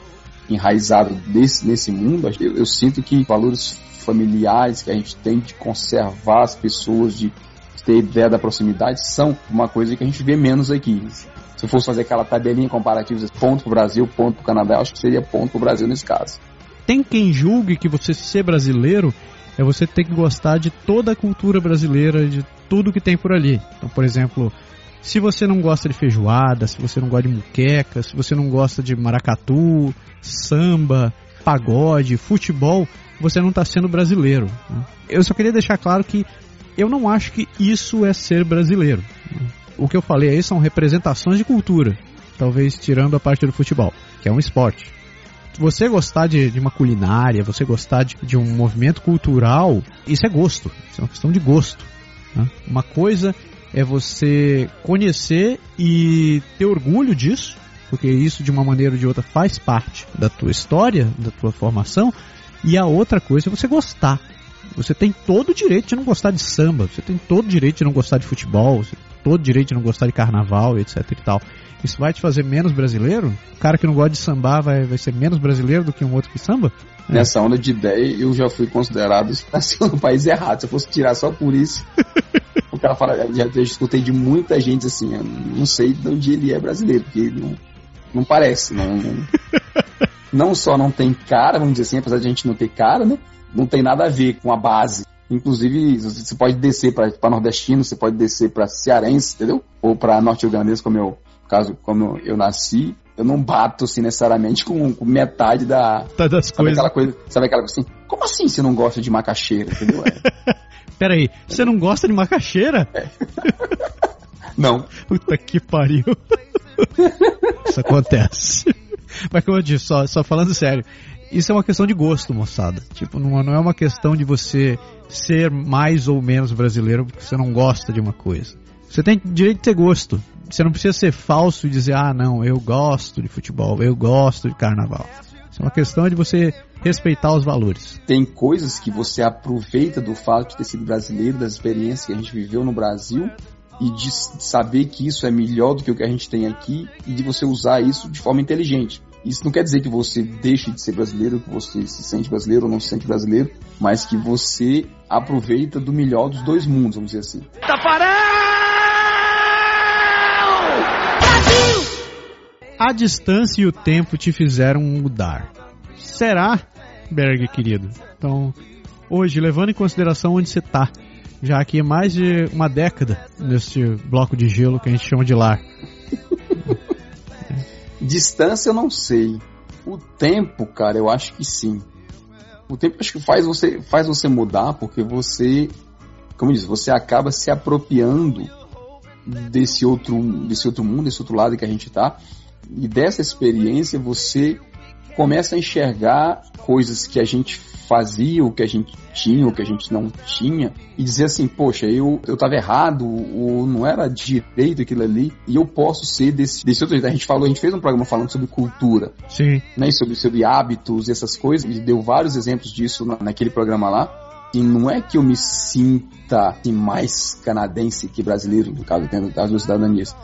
enraizado desse, nesse mundo, eu, eu sinto que valores familiares que a gente tem de conservar as pessoas, de ter ideia da proximidade, são uma coisa que a gente vê menos aqui. Se eu fosse fazer aquela tabelinha comparativa, ponto pro Brasil, ponto pro Canadá, eu acho que seria ponto pro Brasil nesse caso. Tem quem julgue que você ser brasileiro é você ter que gostar de toda a cultura brasileira, de tudo que tem por ali. Então, por exemplo, se você não gosta de feijoada, se você não gosta de muqueca, se você não gosta de maracatu, samba, pagode, futebol, você não está sendo brasileiro. Eu só queria deixar claro que eu não acho que isso é ser brasileiro. O que eu falei aí são representações de cultura, talvez tirando a parte do futebol, que é um esporte. Você gostar de, de uma culinária, você gostar de, de um movimento cultural, isso é gosto, isso é uma questão de gosto, né? Uma coisa é você conhecer e ter orgulho disso, porque isso de uma maneira ou de outra faz parte da tua história, da tua formação, e a outra coisa é você gostar. Você tem todo o direito de não gostar de samba, você tem todo o direito de não gostar de futebol, você tem todo o direito de não gostar de carnaval, etc e tal. Isso vai te fazer menos brasileiro? O cara que não gosta de sambar vai, vai ser menos brasileiro do que um outro que samba? É. Nessa onda de ideia eu já fui considerado assim, um país errado. Se eu fosse tirar só por isso, o cara fala, já, já escutei de muita gente assim, eu não sei de onde ele é brasileiro, porque não, não parece, não, não, não só não tem cara, vamos dizer assim, apesar de a gente não ter cara, né? Não tem nada a ver com a base. Inclusive, você pode descer para nordestino, você pode descer para cearense, entendeu? Ou para norte-ugandês, como eu, caso como eu nasci. Eu não bato assim, necessariamente com, com metade da... Tá das sabe coisas. Aquela coisa, sabe aquela coisa assim? Como assim você não gosta de macaxeira, entendeu? É. Peraí, você não gosta de macaxeira? É. Não. Puta que pariu. Isso acontece. Mas como eu disse, só, só falando sério, isso é uma questão de gosto, moçada. Tipo, não, não é uma questão de você ser mais ou menos brasileiro porque você não gosta de uma coisa. Você tem direito de ter gosto. Você não precisa ser falso e dizer, ah, não, eu gosto de futebol, eu gosto de carnaval. Isso é uma questão de você respeitar os valores. Tem coisas que você aproveita do fato de ter sido brasileiro, das experiências que a gente viveu no Brasil, e de saber que isso é melhor do que o que a gente tem aqui, e de você usar isso de forma inteligente. Isso não quer dizer que você deixe de ser brasileiro, que você se sente brasileiro ou não se sente brasileiro, mas que você aproveita do melhor dos dois mundos, vamos dizer assim. A distância e o tempo te fizeram mudar. Será, Berg, querido? Então, hoje, levando em consideração onde você está, já que é mais de uma década neste bloco de gelo que a gente chama de lar. Distância eu não sei. O tempo, cara, eu acho que sim. O tempo acho que faz você, faz você mudar, porque você, como eu disse, você acaba se apropriando desse outro, desse outro mundo, desse outro lado que a gente tá. E dessa experiência você começa a enxergar coisas que a gente fazia, o que a gente tinha, o que a gente não tinha, e dizer assim, poxa, eu, eu tava errado, ou não era direito aquilo ali, e eu posso ser desse, desse outro jeito. A gente falou, a gente fez um programa falando sobre cultura, sim, né, sobre, sobre hábitos e essas coisas, e deu vários exemplos disso na, naquele programa lá. E não é que eu me sinta mais canadense que brasileiro, no caso, dentro das duas cidadanias.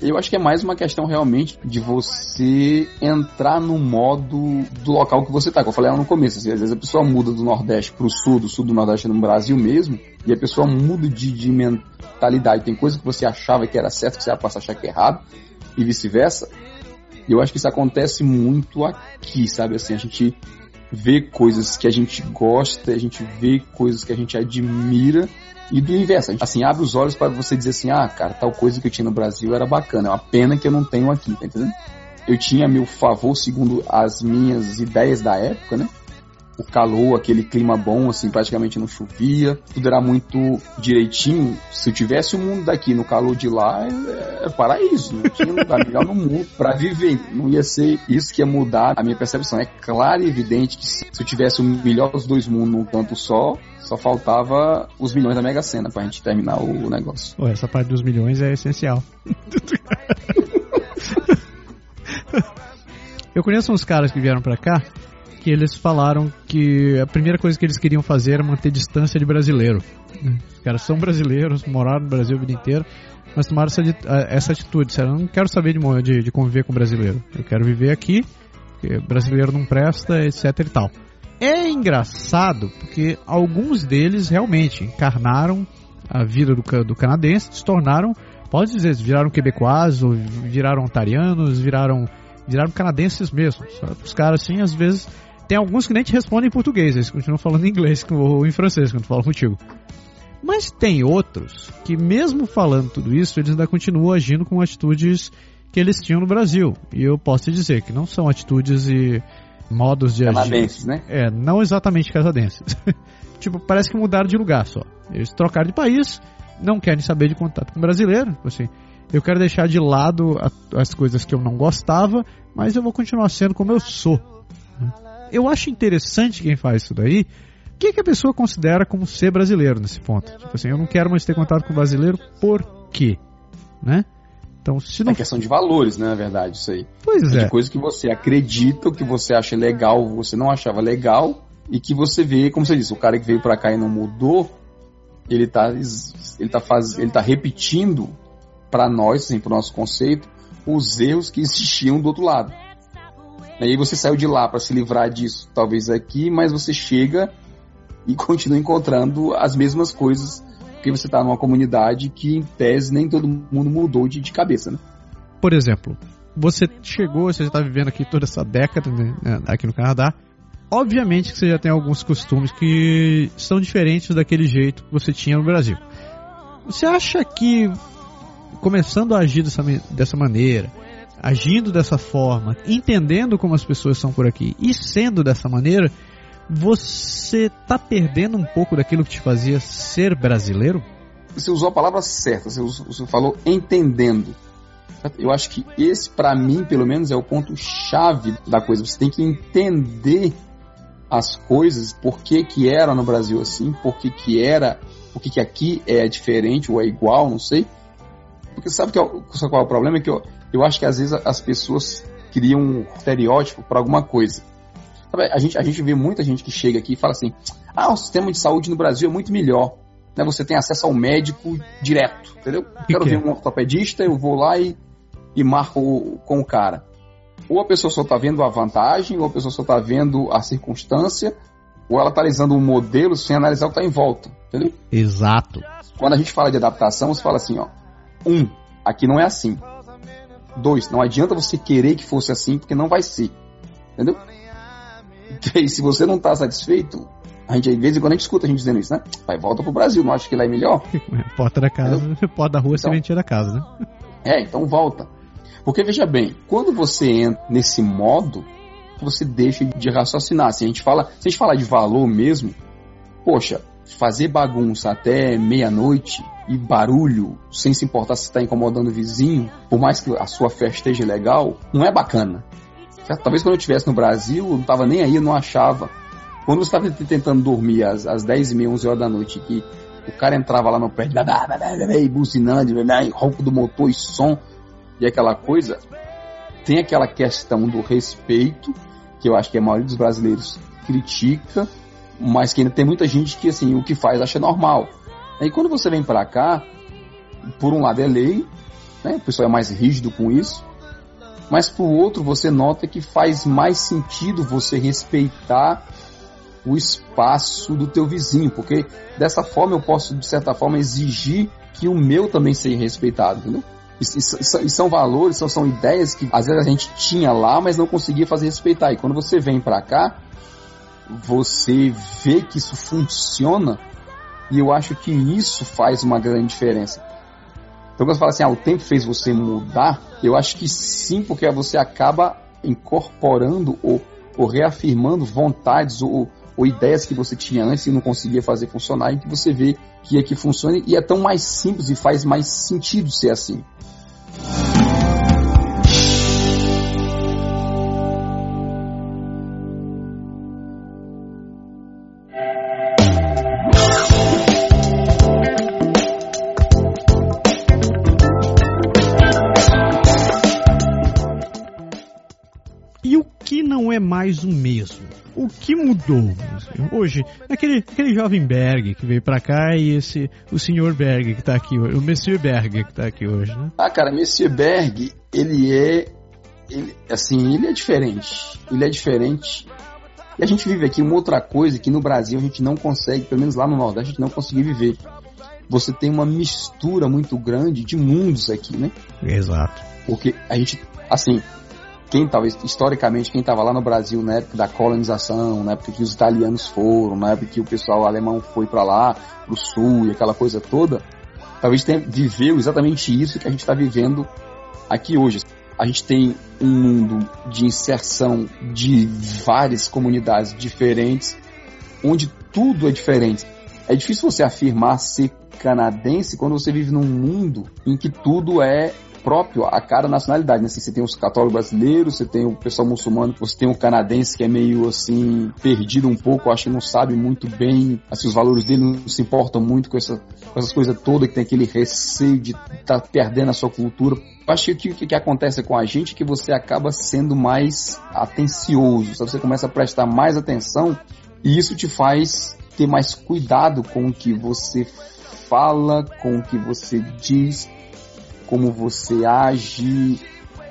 Eu acho que é mais uma questão realmente de você entrar no modo do local que você tá. Como eu falei lá no começo, assim, às vezes a pessoa muda do Nordeste pro Sul, do Sul do Nordeste no Brasil mesmo, e a pessoa muda de, de mentalidade. Tem coisa que você achava que era certo, que você passa a achar que é errado, e vice-versa. E eu acho que isso acontece muito aqui, sabe? Assim, a gente vê coisas que a gente gosta, a gente vê coisas que a gente admira, e do inverso, a gente, assim, abre os olhos para você dizer assim, ah, cara, tal coisa que eu tinha no Brasil era bacana, é uma pena que eu não tenho aqui, tá entendendo? Eu tinha a meu favor, segundo as minhas ideias da época, né? O calor, aquele clima bom, assim, praticamente não chovia, tudo era muito direitinho. Se eu tivesse o mundo daqui no calor de lá, é paraíso, não tinha lugar melhor no mundo pra viver. Não ia ser isso que ia mudar a minha percepção. É claro e evidente que se eu tivesse o melhor dos dois mundos num canto só, só faltava os milhões da Mega Sena pra gente terminar o negócio. Pô, essa parte dos milhões é essencial. Eu conheço uns caras que vieram pra cá, que eles falaram que a primeira coisa que eles queriam fazer era manter distância de brasileiro. Os caras são brasileiros, moraram no Brasil a vida inteira, mas tomaram essa, essa atitude. Disseram, não quero saber de, de, de conviver com brasileiro. Eu quero viver aqui, porque brasileiro não presta, etc e tal. É engraçado, porque alguns deles realmente encarnaram a vida do, do canadense, se tornaram, pode dizer, viraram quebecois, ou viraram ontarianos, viraram, viraram canadenses mesmo. Os caras, assim, às vezes... Tem alguns que nem te respondem em português, eles continuam falando em inglês ou em francês quando falam contigo. Mas tem outros que, mesmo falando tudo isso, eles ainda continuam agindo com atitudes que eles tinham no Brasil. E eu posso te dizer que não são atitudes e modos de canadenses, agir. Canadenses, né? É, não exatamente canadenses. Tipo, parece que mudaram de lugar só. Eles trocaram de país, não querem saber de contato com brasileiro. Assim, eu quero deixar de lado as coisas que eu não gostava, mas eu vou continuar sendo como eu sou. Eu acho interessante quem faz isso daí. O que, que a pessoa considera como ser brasileiro nesse ponto? Tipo assim, eu não quero mais ter contato com o brasileiro, por quê? Né? Então, se não... É questão de valores, né, na verdade, isso aí. Pois é. É de coisa que você acredita, o que você acha legal, você não achava legal, e que você vê, como você disse, o cara que veio pra cá e não mudou, ele tá, ele tá, faz... ele tá repetindo pra nós, assim, pro nosso conceito, os erros que existiam do outro lado. E aí você saiu de lá para se livrar disso, talvez aqui, mas você chega e continua encontrando as mesmas coisas, porque você está numa comunidade que, em tese, nem todo mundo mudou de, de cabeça, né? Por exemplo, você chegou, você já está vivendo aqui toda essa década, né, aqui no Canadá, obviamente que você já tem alguns costumes que são diferentes daquele jeito que você tinha no Brasil. Você acha que, começando a agir dessa, dessa maneira... agindo dessa forma, entendendo como as pessoas são por aqui e sendo dessa maneira, você tá perdendo um pouco daquilo que te fazia ser brasileiro? Você usou a palavra certa, você, usou, você falou entendendo. Eu acho que esse, pra mim, pelo menos, é o ponto-chave da coisa. Você tem que entender as coisas, por que que era no Brasil assim, por que que era, por que que aqui é diferente ou é igual, não sei. Porque sabe que é, sabe qual é o problema? É que eu, eu acho que às vezes as pessoas criam um estereótipo para alguma coisa. Sabe, a, gente, a gente vê muita gente que chega aqui e fala assim, ah, o sistema de saúde no Brasil é muito melhor, né? Você tem acesso ao médico direto, entendeu? Que Quero que é? ver um ortopedista, eu vou lá e, e marco com o cara. Ou a pessoa só está vendo a vantagem, ou a pessoa só está vendo a circunstância, ou ela está analisando um modelo sem analisar o que está em volta, entendeu? Exato. Quando a gente fala de adaptação, você fala assim, ó, um, aqui não é assim. Dois, não adianta você querer que fosse assim, porque não vai ser. Entendeu? Três, se você não tá satisfeito, a gente, de vez em quando a gente escuta a gente dizendo isso, né? Vai, volta pro Brasil, não acha que lá é melhor? Porta da casa, entendeu? Porta da rua, então, semente da casa, né? É, então volta. Porque, veja bem, quando você entra nesse modo, você deixa de raciocinar. Se a gente fala, se a gente falar de valor mesmo, poxa, fazer bagunça até meia-noite e barulho, sem se importar se está incomodando o vizinho, por mais que a sua festa esteja legal, não é bacana. Certo? Talvez quando eu estivesse no Brasil, eu não estava nem aí, eu não achava. Quando eu estava tentando dormir às, às dez e meia, onze horas da noite, que o cara entrava lá no prédio, e buzinando, e roupa do motor e som, e aquela coisa, tem aquela questão do respeito, que eu acho que a maioria dos brasileiros critica, mas que ainda tem muita gente que, assim, o que faz acha normal. Aí quando você vem pra cá, por um lado é lei, né? O pessoal é mais rígido com isso, mas por outro você nota que faz mais sentido você respeitar o espaço do teu vizinho, porque dessa forma eu posso, de certa forma, exigir que o meu também seja respeitado, entendeu? E, e, e são valores, são, são ideias que às vezes a gente tinha lá, mas não conseguia fazer respeitar, e quando você vem pra cá você vê que isso funciona, e eu acho que isso faz uma grande diferença. Então quando você fala assim, ah, o tempo fez você mudar, eu acho que sim, porque você acaba incorporando ou, ou reafirmando vontades ou, ou ideias que você tinha antes e não conseguia fazer funcionar, e que você vê que aqui funciona e é tão mais simples e faz mais sentido ser assim. É mais o mesmo. O que mudou? Hoje, aquele, aquele jovem Berg que veio pra cá e esse o senhor Berg que tá aqui hoje, o Monsieur Berg que tá aqui hoje, né? Ah, cara, Monsieur Berg, ele é ele, assim, ele é diferente. Ele é diferente. E a gente vive aqui uma outra coisa que no Brasil a gente não consegue, pelo menos lá no Nordeste, a gente não consegue viver. Você tem uma mistura muito grande de mundos aqui, né? Exato. Porque a gente, assim... Quem talvez, historicamente, quem estava lá no Brasil na época da colonização, na época que os italianos foram, na época que o pessoal alemão foi para lá, pro sul e aquela coisa toda, talvez tenha, viveu exatamente isso que a gente está vivendo aqui hoje. A gente tem um mundo de inserção de várias comunidades diferentes, onde tudo é diferente. É difícil você afirmar ser canadense quando você vive num mundo em que tudo é próprio a cada nacionalidade, né? Assim, você tem os católicos brasileiros, você tem o pessoal muçulmano, você tem o canadense que é meio assim perdido um pouco, acho que não sabe muito bem, assim, os valores dele não se importam muito com, essa, com essas coisas todas, que tem aquele receio de estar tá perdendo a sua cultura. Eu acho que o que, que acontece com a gente é que você acaba sendo mais atencioso, sabe? Você começa a prestar mais atenção e isso te faz ter mais cuidado com o que você fala, com o que você diz, como você age.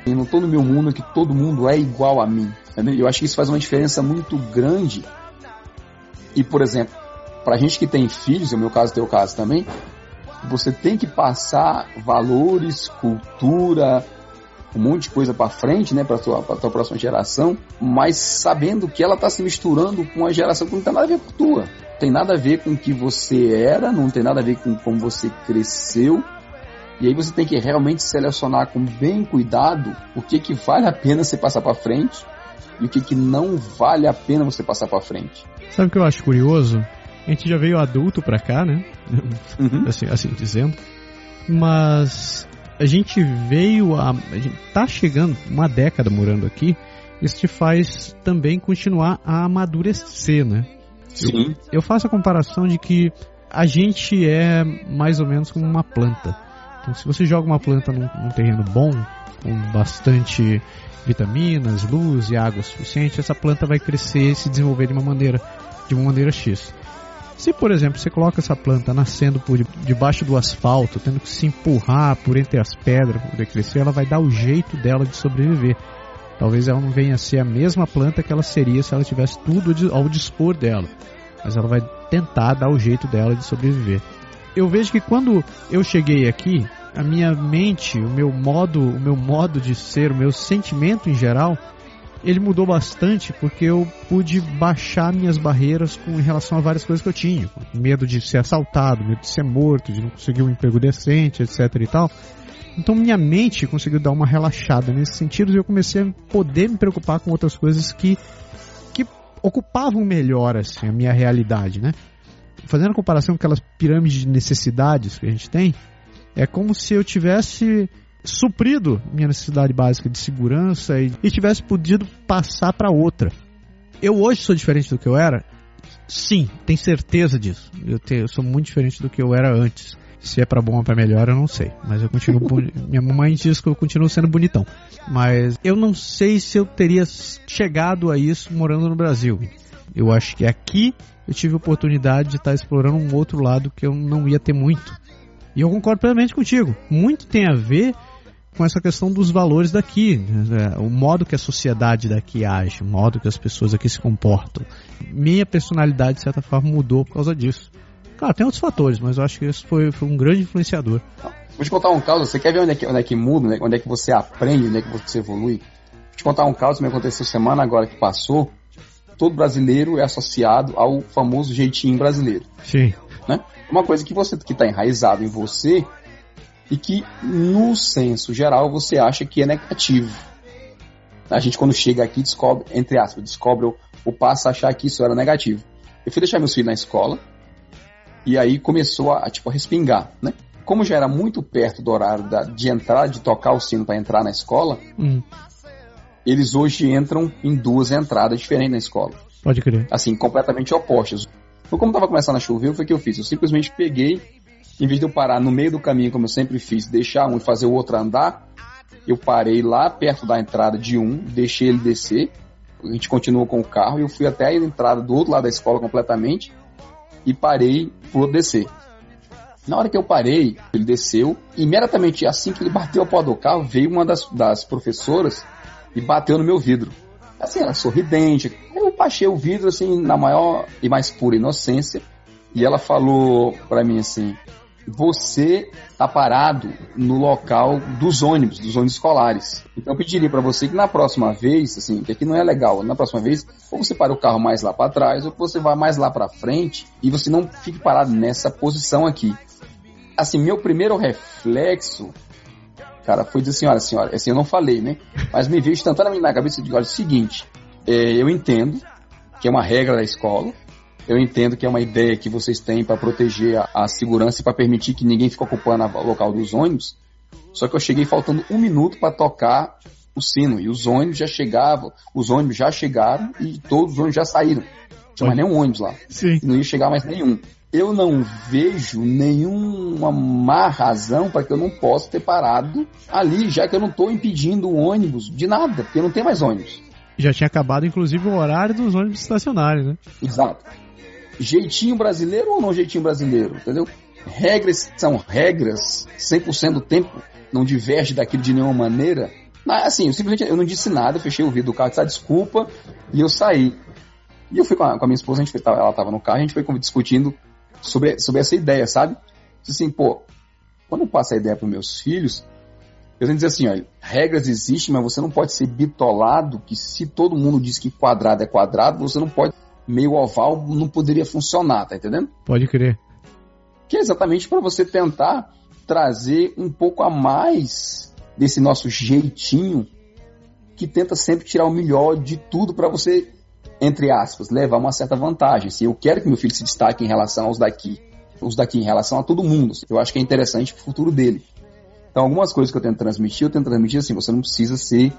Eu não estou no meu mundo que todo mundo é igual a mim. Eu acho que isso faz uma diferença muito grande. E, por exemplo, para a gente que tem filhos, no meu caso, teu caso também, você tem que passar valores, cultura, um monte de coisa para frente, né, para a tua, tua próxima geração, mas sabendo que ela está se misturando com a geração que não tem nada a ver com a tua. Não tem nada a ver com o que você era, não tem nada a ver com como você cresceu. E aí você tem que realmente selecionar com bem cuidado o que que vale a pena você passar para frente e o que que não vale a pena você passar para frente. Sabe o que eu acho curioso? A gente já veio adulto para cá, né? Uhum. Assim, assim dizendo. Mas a gente veio... A, a gente tá chegando uma década morando aqui. Isso te faz também continuar a amadurecer, né? Sim. Eu, eu faço a comparação de que a gente é mais ou menos como uma planta. Então, se você joga uma planta num, num terreno bom, com bastante vitaminas, luz e água suficiente, essa planta vai crescer e se desenvolver de uma maneira, de uma maneira X. Se, por exemplo, você coloca essa planta nascendo por debaixo do asfalto, tendo que se empurrar por entre as pedras para poder crescer, ela vai dar o jeito dela de sobreviver. Talvez ela não venha a ser a mesma planta que ela seria se ela tivesse tudo ao dispor dela, mas ela vai tentar dar o jeito dela de sobreviver. Eu vejo que quando eu cheguei aqui, a minha mente, o meu modo, o meu modo de ser, o meu sentimento em geral, ele mudou bastante, porque eu pude baixar minhas barreiras com relação a várias coisas que eu tinha. Medo de ser assaltado, medo de ser morto, de não conseguir um emprego decente, etc e tal. Então minha mente conseguiu dar uma relaxada nesse sentido e eu comecei a poder me preocupar com outras coisas que, que ocupavam melhor assim, a minha realidade, né? Fazendo a comparação com aquelas pirâmides de necessidades que a gente tem, é como se eu tivesse suprido minha necessidade básica de segurança e, e tivesse podido passar para outra. Eu hoje sou diferente do que eu era? Sim, tenho certeza disso. Eu, tenho, eu sou muito diferente do que eu era antes. Se é pra bom ou pra melhor, eu não sei. Mas eu continuo... boni... Minha mãe diz que eu continuo sendo bonitão. Mas eu não sei se eu teria chegado a isso morando no Brasil. Eu acho que aqui eu tive a oportunidade de estar explorando um outro lado que eu não ia ter muito. E eu concordo plenamente contigo. Muito tem a ver com essa questão dos valores daqui, né? O modo que a sociedade daqui age, o modo que as pessoas aqui se comportam. Minha personalidade, de certa forma, mudou por causa disso. Claro, tem outros fatores, mas eu acho que isso foi, foi um grande influenciador. Vou te contar um caso, você quer ver onde é que, onde é que muda, onde é que você aprende, onde é que você evolui? Vou te contar um caso que me aconteceu semana agora que passou. Todo brasileiro é associado ao famoso jeitinho brasileiro. Sim. Né? Uma coisa que você que está enraizado em você e que, no senso geral, você acha que é negativo. A gente, quando chega aqui, descobre, entre aspas, descobre ou, ou passa a achar que isso era negativo. Eu fui deixar meus filhos na escola. E aí começou a, tipo, a respingar, né? Como já era muito perto do horário da, de entrar, de tocar o sino para entrar na escola, hum. eles hoje entram em duas entradas diferentes na escola. Pode crer. Assim, completamente opostas. Então, como estava começando a chover, foi o que eu fiz. Eu simplesmente peguei, em vez de eu parar no meio do caminho, como eu sempre fiz, deixar um e fazer o outro andar, eu parei lá perto da entrada de um, deixei ele descer, a gente continuou com o carro, e eu fui até a entrada do outro lado da escola completamente, e parei pro descer. Na hora que eu parei, ele desceu, e imediatamente assim que ele bateu a porta do carro, veio uma das, das professoras e bateu no meu vidro. Assim, ela sorridente. Eu baixei o vidro, assim, na maior e mais pura inocência, e ela falou pra mim assim, você tá parado no local dos ônibus, dos ônibus escolares. Então eu pediria pra você que na próxima vez, assim, que aqui não é legal, na próxima vez, ou você para o carro mais lá pra trás, ou você vai mais lá pra frente, e você não fique parado nessa posição aqui. Assim, meu primeiro reflexo, cara, foi dizer assim, olha, senhora, assim, eu não falei, né? Mas me veio instantaneamente na cabeça e digo, olha, é o seguinte, é, eu entendo que é uma regra da escola, eu entendo que é uma ideia que vocês têm para proteger a, a segurança e para permitir que ninguém fique ocupando o local dos ônibus. Só que eu cheguei faltando um minuto para tocar o sino. E os ônibus já chegavam, os ônibus já chegaram e todos os ônibus já saíram. Não tinha mais nenhum ônibus lá. Sim. Não ia chegar mais nenhum. Eu não vejo nenhuma má razão para que eu não possa ter parado ali, já que eu não estou impedindo o ônibus de nada, porque não tem mais ônibus. Já tinha acabado, inclusive, o horário dos ônibus estacionários, né? Exato. Jeitinho brasileiro ou não jeitinho brasileiro, entendeu? Regras são regras, cem por cento do tempo, não diverge daquilo de nenhuma maneira. Mas, assim, eu simplesmente eu não disse nada, eu fechei o vidro do carro, disse, ah, desculpa, e eu saí. E eu fui com a, com a minha esposa, a gente foi, ela estava no carro, a gente foi discutindo sobre, sobre essa ideia, sabe? Assim, pô, quando eu passo a ideia para os meus filhos, eu tenho que dizer assim, olha, regras existem, mas você não pode ser bitolado, que se todo mundo diz que quadrado é quadrado, você não pode... meio oval não poderia funcionar, tá entendendo? Pode crer. Que é exatamente para você tentar trazer um pouco a mais desse nosso jeitinho que tenta sempre tirar o melhor de tudo para você, entre aspas, levar uma certa vantagem. Assim, eu quero que meu filho se destaque em relação aos daqui, os daqui em relação a todo mundo. Assim, eu acho que é interessante pro futuro dele. Então, algumas coisas que eu tento transmitir, eu tento transmitir assim, você não precisa ser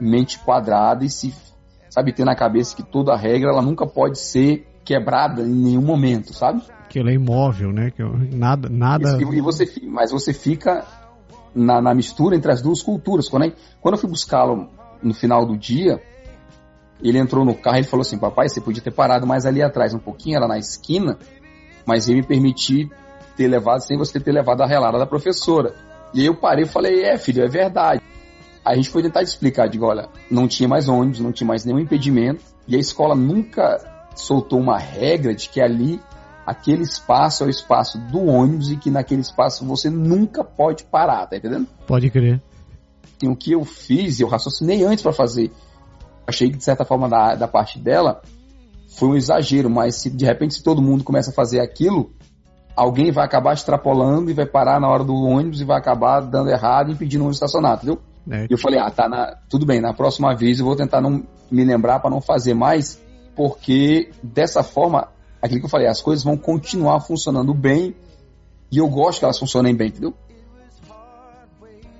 mente quadrada e se... sabe, ter na cabeça que toda regra, ela nunca pode ser quebrada em nenhum momento, sabe? Que ela é imóvel, né? Que nada... nada... Isso, e você, mas você fica na, na mistura entre as duas culturas. Quando, quando eu fui buscá-lo no final do dia, ele entrou no carro e ele falou assim, papai, você podia ter parado mais ali atrás um pouquinho, era na esquina, mas eu me permiti ter levado, sem você ter levado a relada da professora. E aí eu parei e falei, é, filho, é verdade. A gente foi tentar explicar, digo, olha, não tinha mais ônibus, não tinha mais nenhum impedimento, e a escola nunca soltou uma regra de que ali, aquele espaço é o espaço do ônibus e que naquele espaço você nunca pode parar, tá entendendo? Pode crer. E o que eu fiz, eu raciocinei antes para fazer, achei que de certa forma da, da parte dela foi um exagero, mas se, de repente se todo mundo começa a fazer aquilo, alguém vai acabar extrapolando e vai parar na hora do ônibus e vai acabar dando errado e impedindo o ônibus estacionar, entendeu? E eu falei, ah, tá, na... tudo bem, na próxima vez eu vou tentar não me lembrar para não fazer mais, porque dessa forma, aquilo que eu falei, as coisas vão continuar funcionando bem e eu gosto que elas funcionem bem, entendeu?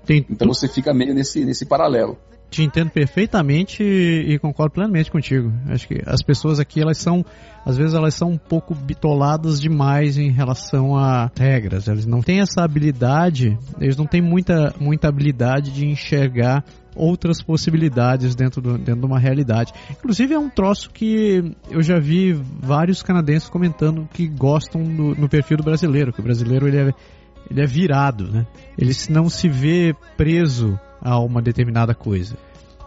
Tem... Então você fica meio nesse, nesse paralelo. Te entendo perfeitamente e, e concordo plenamente contigo. Acho que as pessoas aqui, elas são, às vezes elas são um pouco bitoladas demais em relação a regras. Eles não têm essa habilidade, eles não têm muita, muita habilidade de enxergar outras possibilidades dentro, do, dentro de uma realidade. Inclusive é um troço que eu já vi vários canadenses comentando que gostam do, no perfil do brasileiro, que o brasileiro ele é, ele é virado, né? Ele não se vê preso a uma determinada coisa.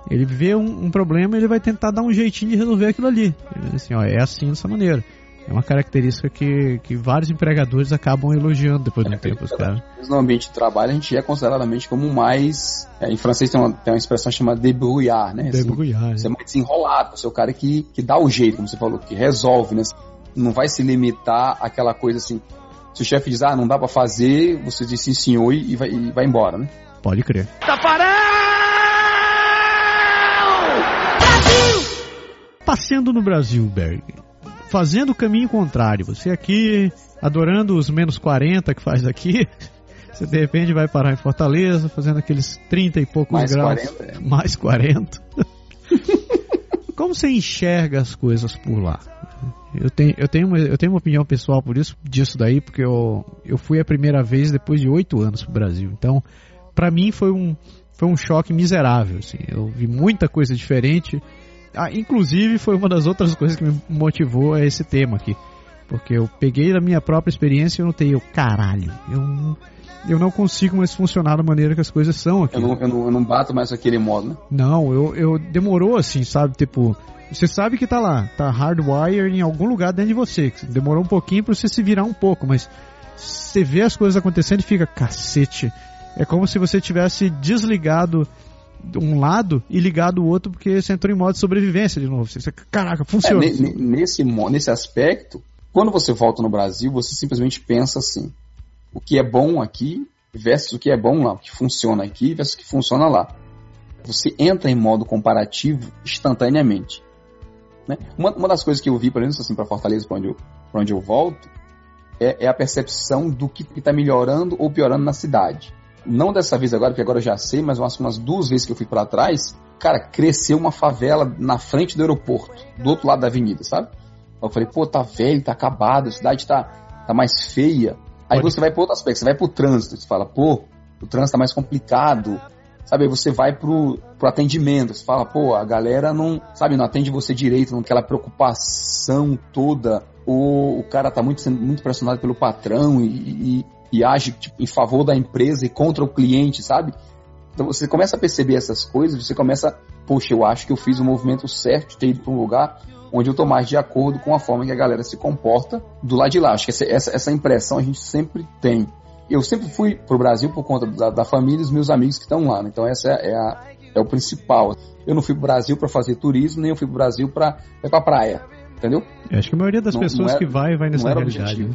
Ele vê um, um problema e ele vai tentar dar um jeitinho de resolver aquilo ali. Ele diz assim, ó, é assim, dessa maneira. É uma característica que, que vários empregadores acabam elogiando depois de um é, tempo. Os caras. No ambiente de trabalho, a gente é consideradamente como mais... É, em francês tem uma, tem uma expressão chamada débrouillard, né? Débrouillard. Assim, é. Você é mais desenrolado, você é o cara que, que dá o jeito, como você falou, que resolve, né? Não vai se limitar àquela coisa assim... Se o chefe diz, ah, não dá pra fazer, você diz sim, senhor, e vai, e vai embora, né? Pode crer. Passeando no Brasil, Berg, fazendo o caminho contrário. Você aqui, adorando os menos quarenta que faz aqui, você de repente vai parar em Fortaleza, fazendo aqueles trinta e poucos mais graus. quarenta, é. Mais quarenta. Como você enxerga as coisas por lá? Eu tenho, eu tenho, uma, eu tenho uma opinião pessoal por isso, disso daí, porque eu, eu fui a primeira vez depois de oito anos pro Brasil, então... Pra mim foi um, foi um choque miserável, assim. Eu vi muita coisa diferente. Ah, inclusive foi uma das outras coisas que me motivou a esse tema aqui. Porque eu peguei da minha própria experiência e notei, eu, caralho, eu, eu não consigo mais funcionar da maneira que as coisas são aqui. Eu não, eu não, eu não bato mais aquele modo, né? Não, eu, eu demorou assim, sabe? Tipo, você sabe que tá lá, tá hardwired em algum lugar dentro de você. Demorou um pouquinho pra você se virar um pouco, mas você vê as coisas acontecendo e fica, cacete... É como se você tivesse desligado um lado e ligado o outro, porque você entrou em modo de sobrevivência de novo. Você, caraca, funciona. É, nesse, nesse aspecto, quando você volta no Brasil, você simplesmente pensa assim, o que é bom aqui versus o que é bom lá, o que funciona aqui versus o que funciona lá. Você entra em modo comparativo instantaneamente. Né? Uma, uma das coisas que eu vi, por exemplo, assim, para Fortaleza, para onde, onde eu volto, é, é a percepção do que está melhorando ou piorando na cidade. Não dessa vez agora, porque agora eu já sei, mas umas, umas duas vezes que eu fui pra trás, cara, cresceu uma favela na frente do aeroporto, do outro lado da avenida, sabe? Eu falei, pô, tá velho, tá acabado, a cidade tá, tá mais feia. Aí você vai pro outro aspecto, você vai pro trânsito, você fala, pô, o trânsito tá mais complicado, sabe? Aí você vai pro, pro atendimento, você fala, pô, a galera não, sabe, não atende você direito, não tem aquela preocupação toda, ou o cara tá muito, sendo muito pressionado pelo patrão e... e e age tipo, em favor da empresa e contra o cliente, sabe? Então você começa a perceber essas coisas, você começa, poxa, eu acho que eu fiz o movimento certo de ter ido para um lugar onde eu estou mais de acordo com a forma que a galera se comporta do lado de lá. Acho que essa, essa, essa impressão a gente sempre tem. Eu sempre fui pro Brasil por conta da, da família e dos meus amigos que estão lá, né? Então essa é, é, a, é o principal. Eu não fui pro Brasil para fazer turismo, nem eu fui pro Brasil para ir pra praia, entendeu? Eu acho que a maioria das não, pessoas não era, que vai, vai nessa realidade, né?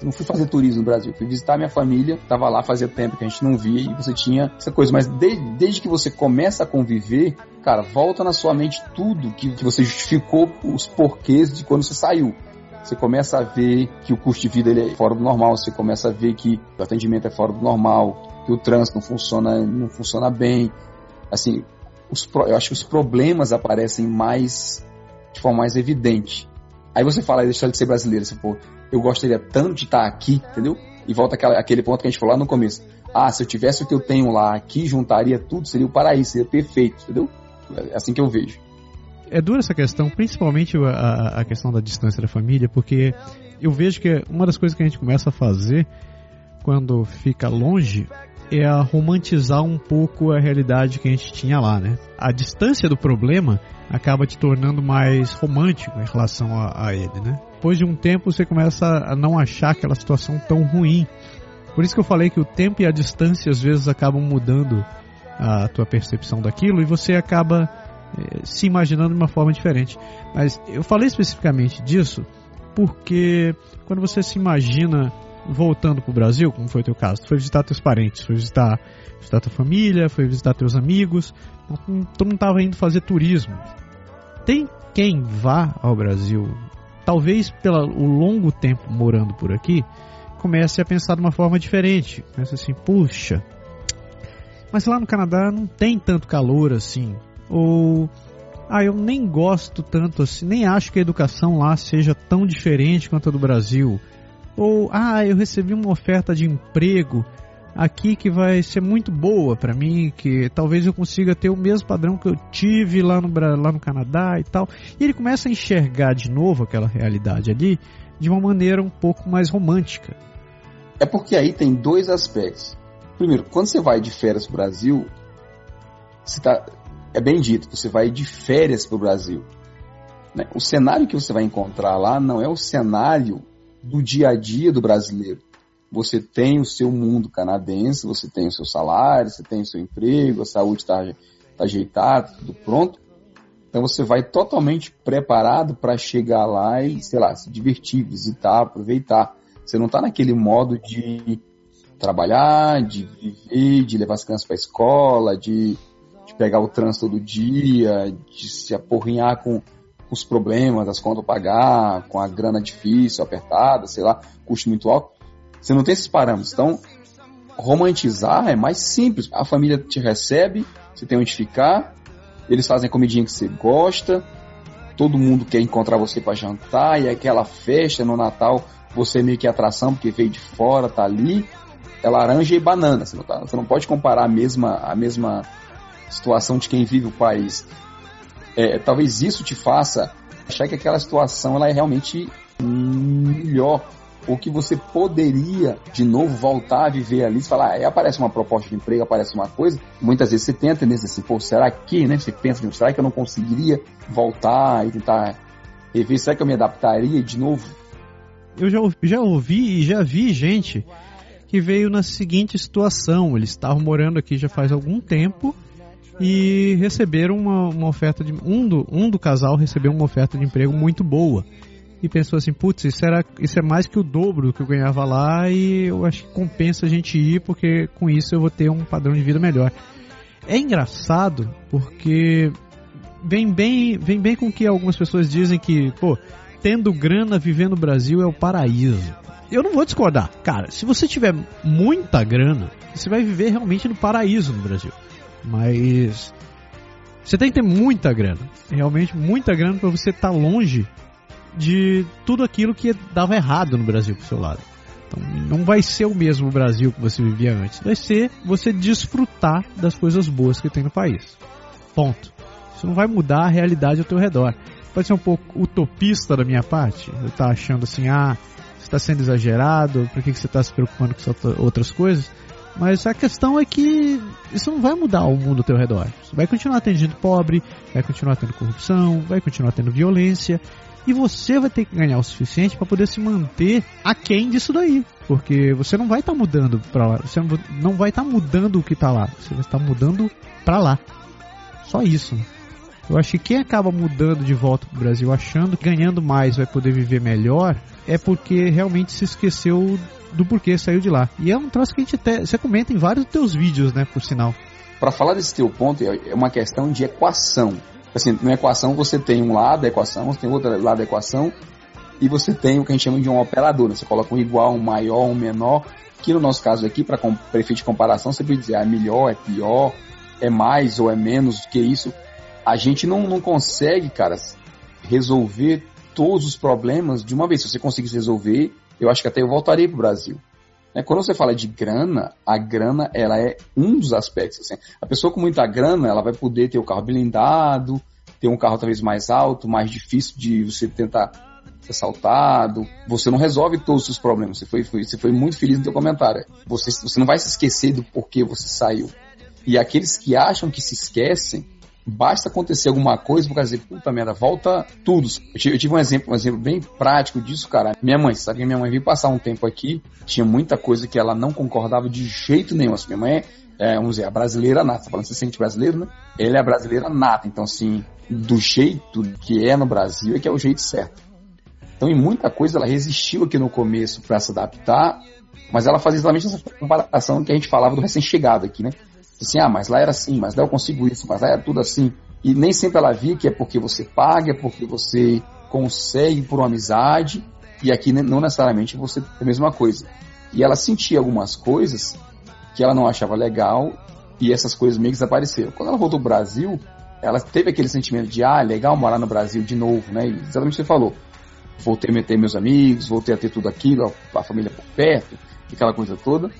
Não fui fazer turismo no Brasil, fui visitar minha família, tava lá fazia tempo que a gente não via e você tinha essa coisa, mas de, desde que você começa a conviver, cara, volta na sua mente tudo que, que você justificou os porquês de quando você saiu. Você começa a ver que o custo de vida ele é fora do normal, você começa a ver que o atendimento é fora do normal, que o trânsito não funciona, não funciona bem, assim, os, eu acho que os problemas aparecem mais, de forma mais evidente. Aí você fala, deixa de ser brasileiro, você pô, eu gostaria tanto de estar aqui, entendeu? E volta aquela, aquele ponto que a gente falou lá no começo. Ah, se eu tivesse o que eu tenho lá aqui, juntaria tudo, seria o paraíso, seria perfeito, entendeu? É assim que eu vejo. É dura essa questão, principalmente a, a questão da distância da família, porque eu vejo que uma das coisas que a gente começa a fazer quando fica longe é a romantizar um pouco a realidade que a gente tinha lá, né? A distância do problema acaba te tornando mais romântico em relação a, a ele, né? Depois de um tempo você começa a não achar aquela situação tão ruim. Por isso que eu falei que o tempo e a distância às vezes acabam mudando a tua percepção daquilo e você acaba eh, se imaginando de uma forma diferente. Mas eu falei especificamente disso porque quando você se imagina voltando pro Brasil, como foi o teu caso, tu foi visitar teus parentes, foi visitar, visitar tua família, foi visitar teus amigos, tu não estava indo fazer turismo. Tem quem vá ao Brasil... Talvez pelo longo tempo morando por aqui, comece a pensar de uma forma diferente. Pensa assim, puxa, mas lá no Canadá não tem tanto calor assim, ou... Ah, eu nem gosto tanto assim, nem acho que a educação lá seja tão diferente quanto a do Brasil. Ou, ah, eu recebi uma oferta de emprego aqui que vai ser muito boa pra mim, que talvez eu consiga ter o mesmo padrão que eu tive lá no, lá no Canadá e tal. E ele começa a enxergar de novo aquela realidade ali de uma maneira um pouco mais romântica. É porque aí tem dois aspectos. Primeiro, quando você vai de férias pro Brasil, você tá... É bem dito, você vai de férias para o Brasil, né? O cenário que você vai encontrar lá não é o cenário do dia a dia do brasileiro. Você tem o seu mundo canadense, você tem o seu salário, você tem o seu emprego, a saúde está tá ajeitada, tudo pronto. Então você vai totalmente preparado para chegar lá e, sei lá, se divertir, visitar, aproveitar. Você não está naquele modo de trabalhar, de viver, de levar as crianças para a escola, de... de pegar o trânsito todo dia, de se aporrinhar com os problemas, as contas a pagar, com a grana difícil, apertada, sei lá, custo muito alto. Você não tem esses parâmetros. Então, romantizar é mais simples. A família te recebe, você tem onde ficar, eles fazem a comidinha que você gosta, todo mundo quer encontrar você para jantar, e aquela festa no Natal, você é meio que atração, porque veio de fora, tá ali, é laranja e banana. Você não, tá, você não pode comparar a mesma... A mesma situação de quem vive o país. É, talvez isso te faça achar que aquela situação ela é realmente melhor, ou que você poderia de novo voltar a viver ali e falar, ah, aparece uma proposta de emprego, aparece uma coisa, muitas vezes você tem a tendência assim, pô, será que, né, você pensa, será que eu não conseguiria voltar e tentar rever, será que eu me adaptaria de novo? Eu já, já ouvi e já vi gente que veio na seguinte situação: eles estavam morando aqui já faz algum tempo e receberam uma, uma oferta de, um, do, um do casal recebeu uma oferta de emprego muito boa e pensou assim, putz, isso, era, isso é mais que o dobro do que eu ganhava lá e eu acho que compensa a gente ir porque com isso eu vou ter um padrão de vida melhor. É engraçado porque vem bem, vem bem com que algumas pessoas dizem que, pô, tendo grana, viver no Brasil é o paraíso. Eu não vou discordar, cara, se você tiver muita grana, você vai viver realmente no paraíso no Brasil. Mas você tem que ter muita grana, realmente muita grana, para você estar tá longe de tudo aquilo que dava errado no Brasil pro seu lado. Então não vai ser o mesmo Brasil que você vivia antes, vai ser você desfrutar das coisas boas que tem no país. Ponto. Isso não vai mudar a realidade ao teu redor. Pode ser um pouco utopista da minha parte, eu estar tá achando assim, ah, você está sendo exagerado, por que você está se preocupando com outras coisas? Mas a questão é que isso não vai mudar o mundo ao teu redor. Você vai continuar tendo gente pobre, vai continuar tendo corrupção, vai continuar tendo violência. E você vai ter que ganhar o suficiente para poder se manter aquém disso daí. Porque você não vai estar tá mudando para lá. Você não vai estar tá mudando o que está lá. Você vai estar tá mudando para lá. Só isso. Eu acho que quem acaba mudando de volta para o Brasil, achando que ganhando mais vai poder viver melhor, é porque realmente se esqueceu do porquê saiu de lá. E é um troço que a gente até, você comenta em vários dos teus vídeos, né, por sinal. Para falar desse teu ponto, é uma questão de equação. Assim, na equação você tem um lado da equação, você tem outro lado da equação, e você tem o que a gente chama de um operador. Né? Você coloca um igual, um maior, um menor, que no nosso caso aqui, para efeito de comparação, você pode dizer, ah, é melhor, é pior, é mais ou é menos do que isso. A gente não, não consegue, cara, resolver todos os problemas de uma vez. Se você conseguisse resolver, eu acho que até eu voltaria para o Brasil. Né? Quando você fala de grana, a grana ela é um dos aspectos. Assim. A pessoa com muita grana ela vai poder ter o carro blindado, ter um carro talvez mais alto, mais difícil de você tentar ser assaltado. Você não resolve todos os seus problemas. Você foi, foi, você foi muito feliz no seu comentário. Você, você não vai se esquecer do porquê você saiu. E aqueles que acham que se esquecem, basta acontecer alguma coisa para dizer, puta merda, volta tudo. Eu tive um exemplo, um exemplo bem prático disso, cara. Minha mãe, você sabe que minha mãe veio passar um tempo aqui, tinha muita coisa que ela não concordava de jeito nenhum. Assim, minha mãe é, é vamos dizer, a brasileira nata, tá falando que você sente brasileiro, né? Ela é a brasileira nata, então assim, do jeito que é no Brasil é que é o jeito certo. Então em muita coisa ela resistiu aqui no começo para se adaptar, mas ela fazia exatamente essa comparação que a gente falava do recém-chegado aqui, né? Assim, ah, mas lá era assim, mas lá eu consigo isso, mas lá era tudo assim. E nem sempre ela via que é porque você paga, é porque você consegue por uma amizade, e aqui não necessariamente você tem a mesma coisa. E ela sentia algumas coisas que ela não achava legal, e essas coisas meio que desapareceram. Quando ela voltou ao Brasil, ela teve aquele sentimento de, ah, legal morar no Brasil de novo, né? E exatamente o que você falou. Voltei a ter meus amigos, voltei a ter tudo aquilo, a família por perto, aquela coisa toda.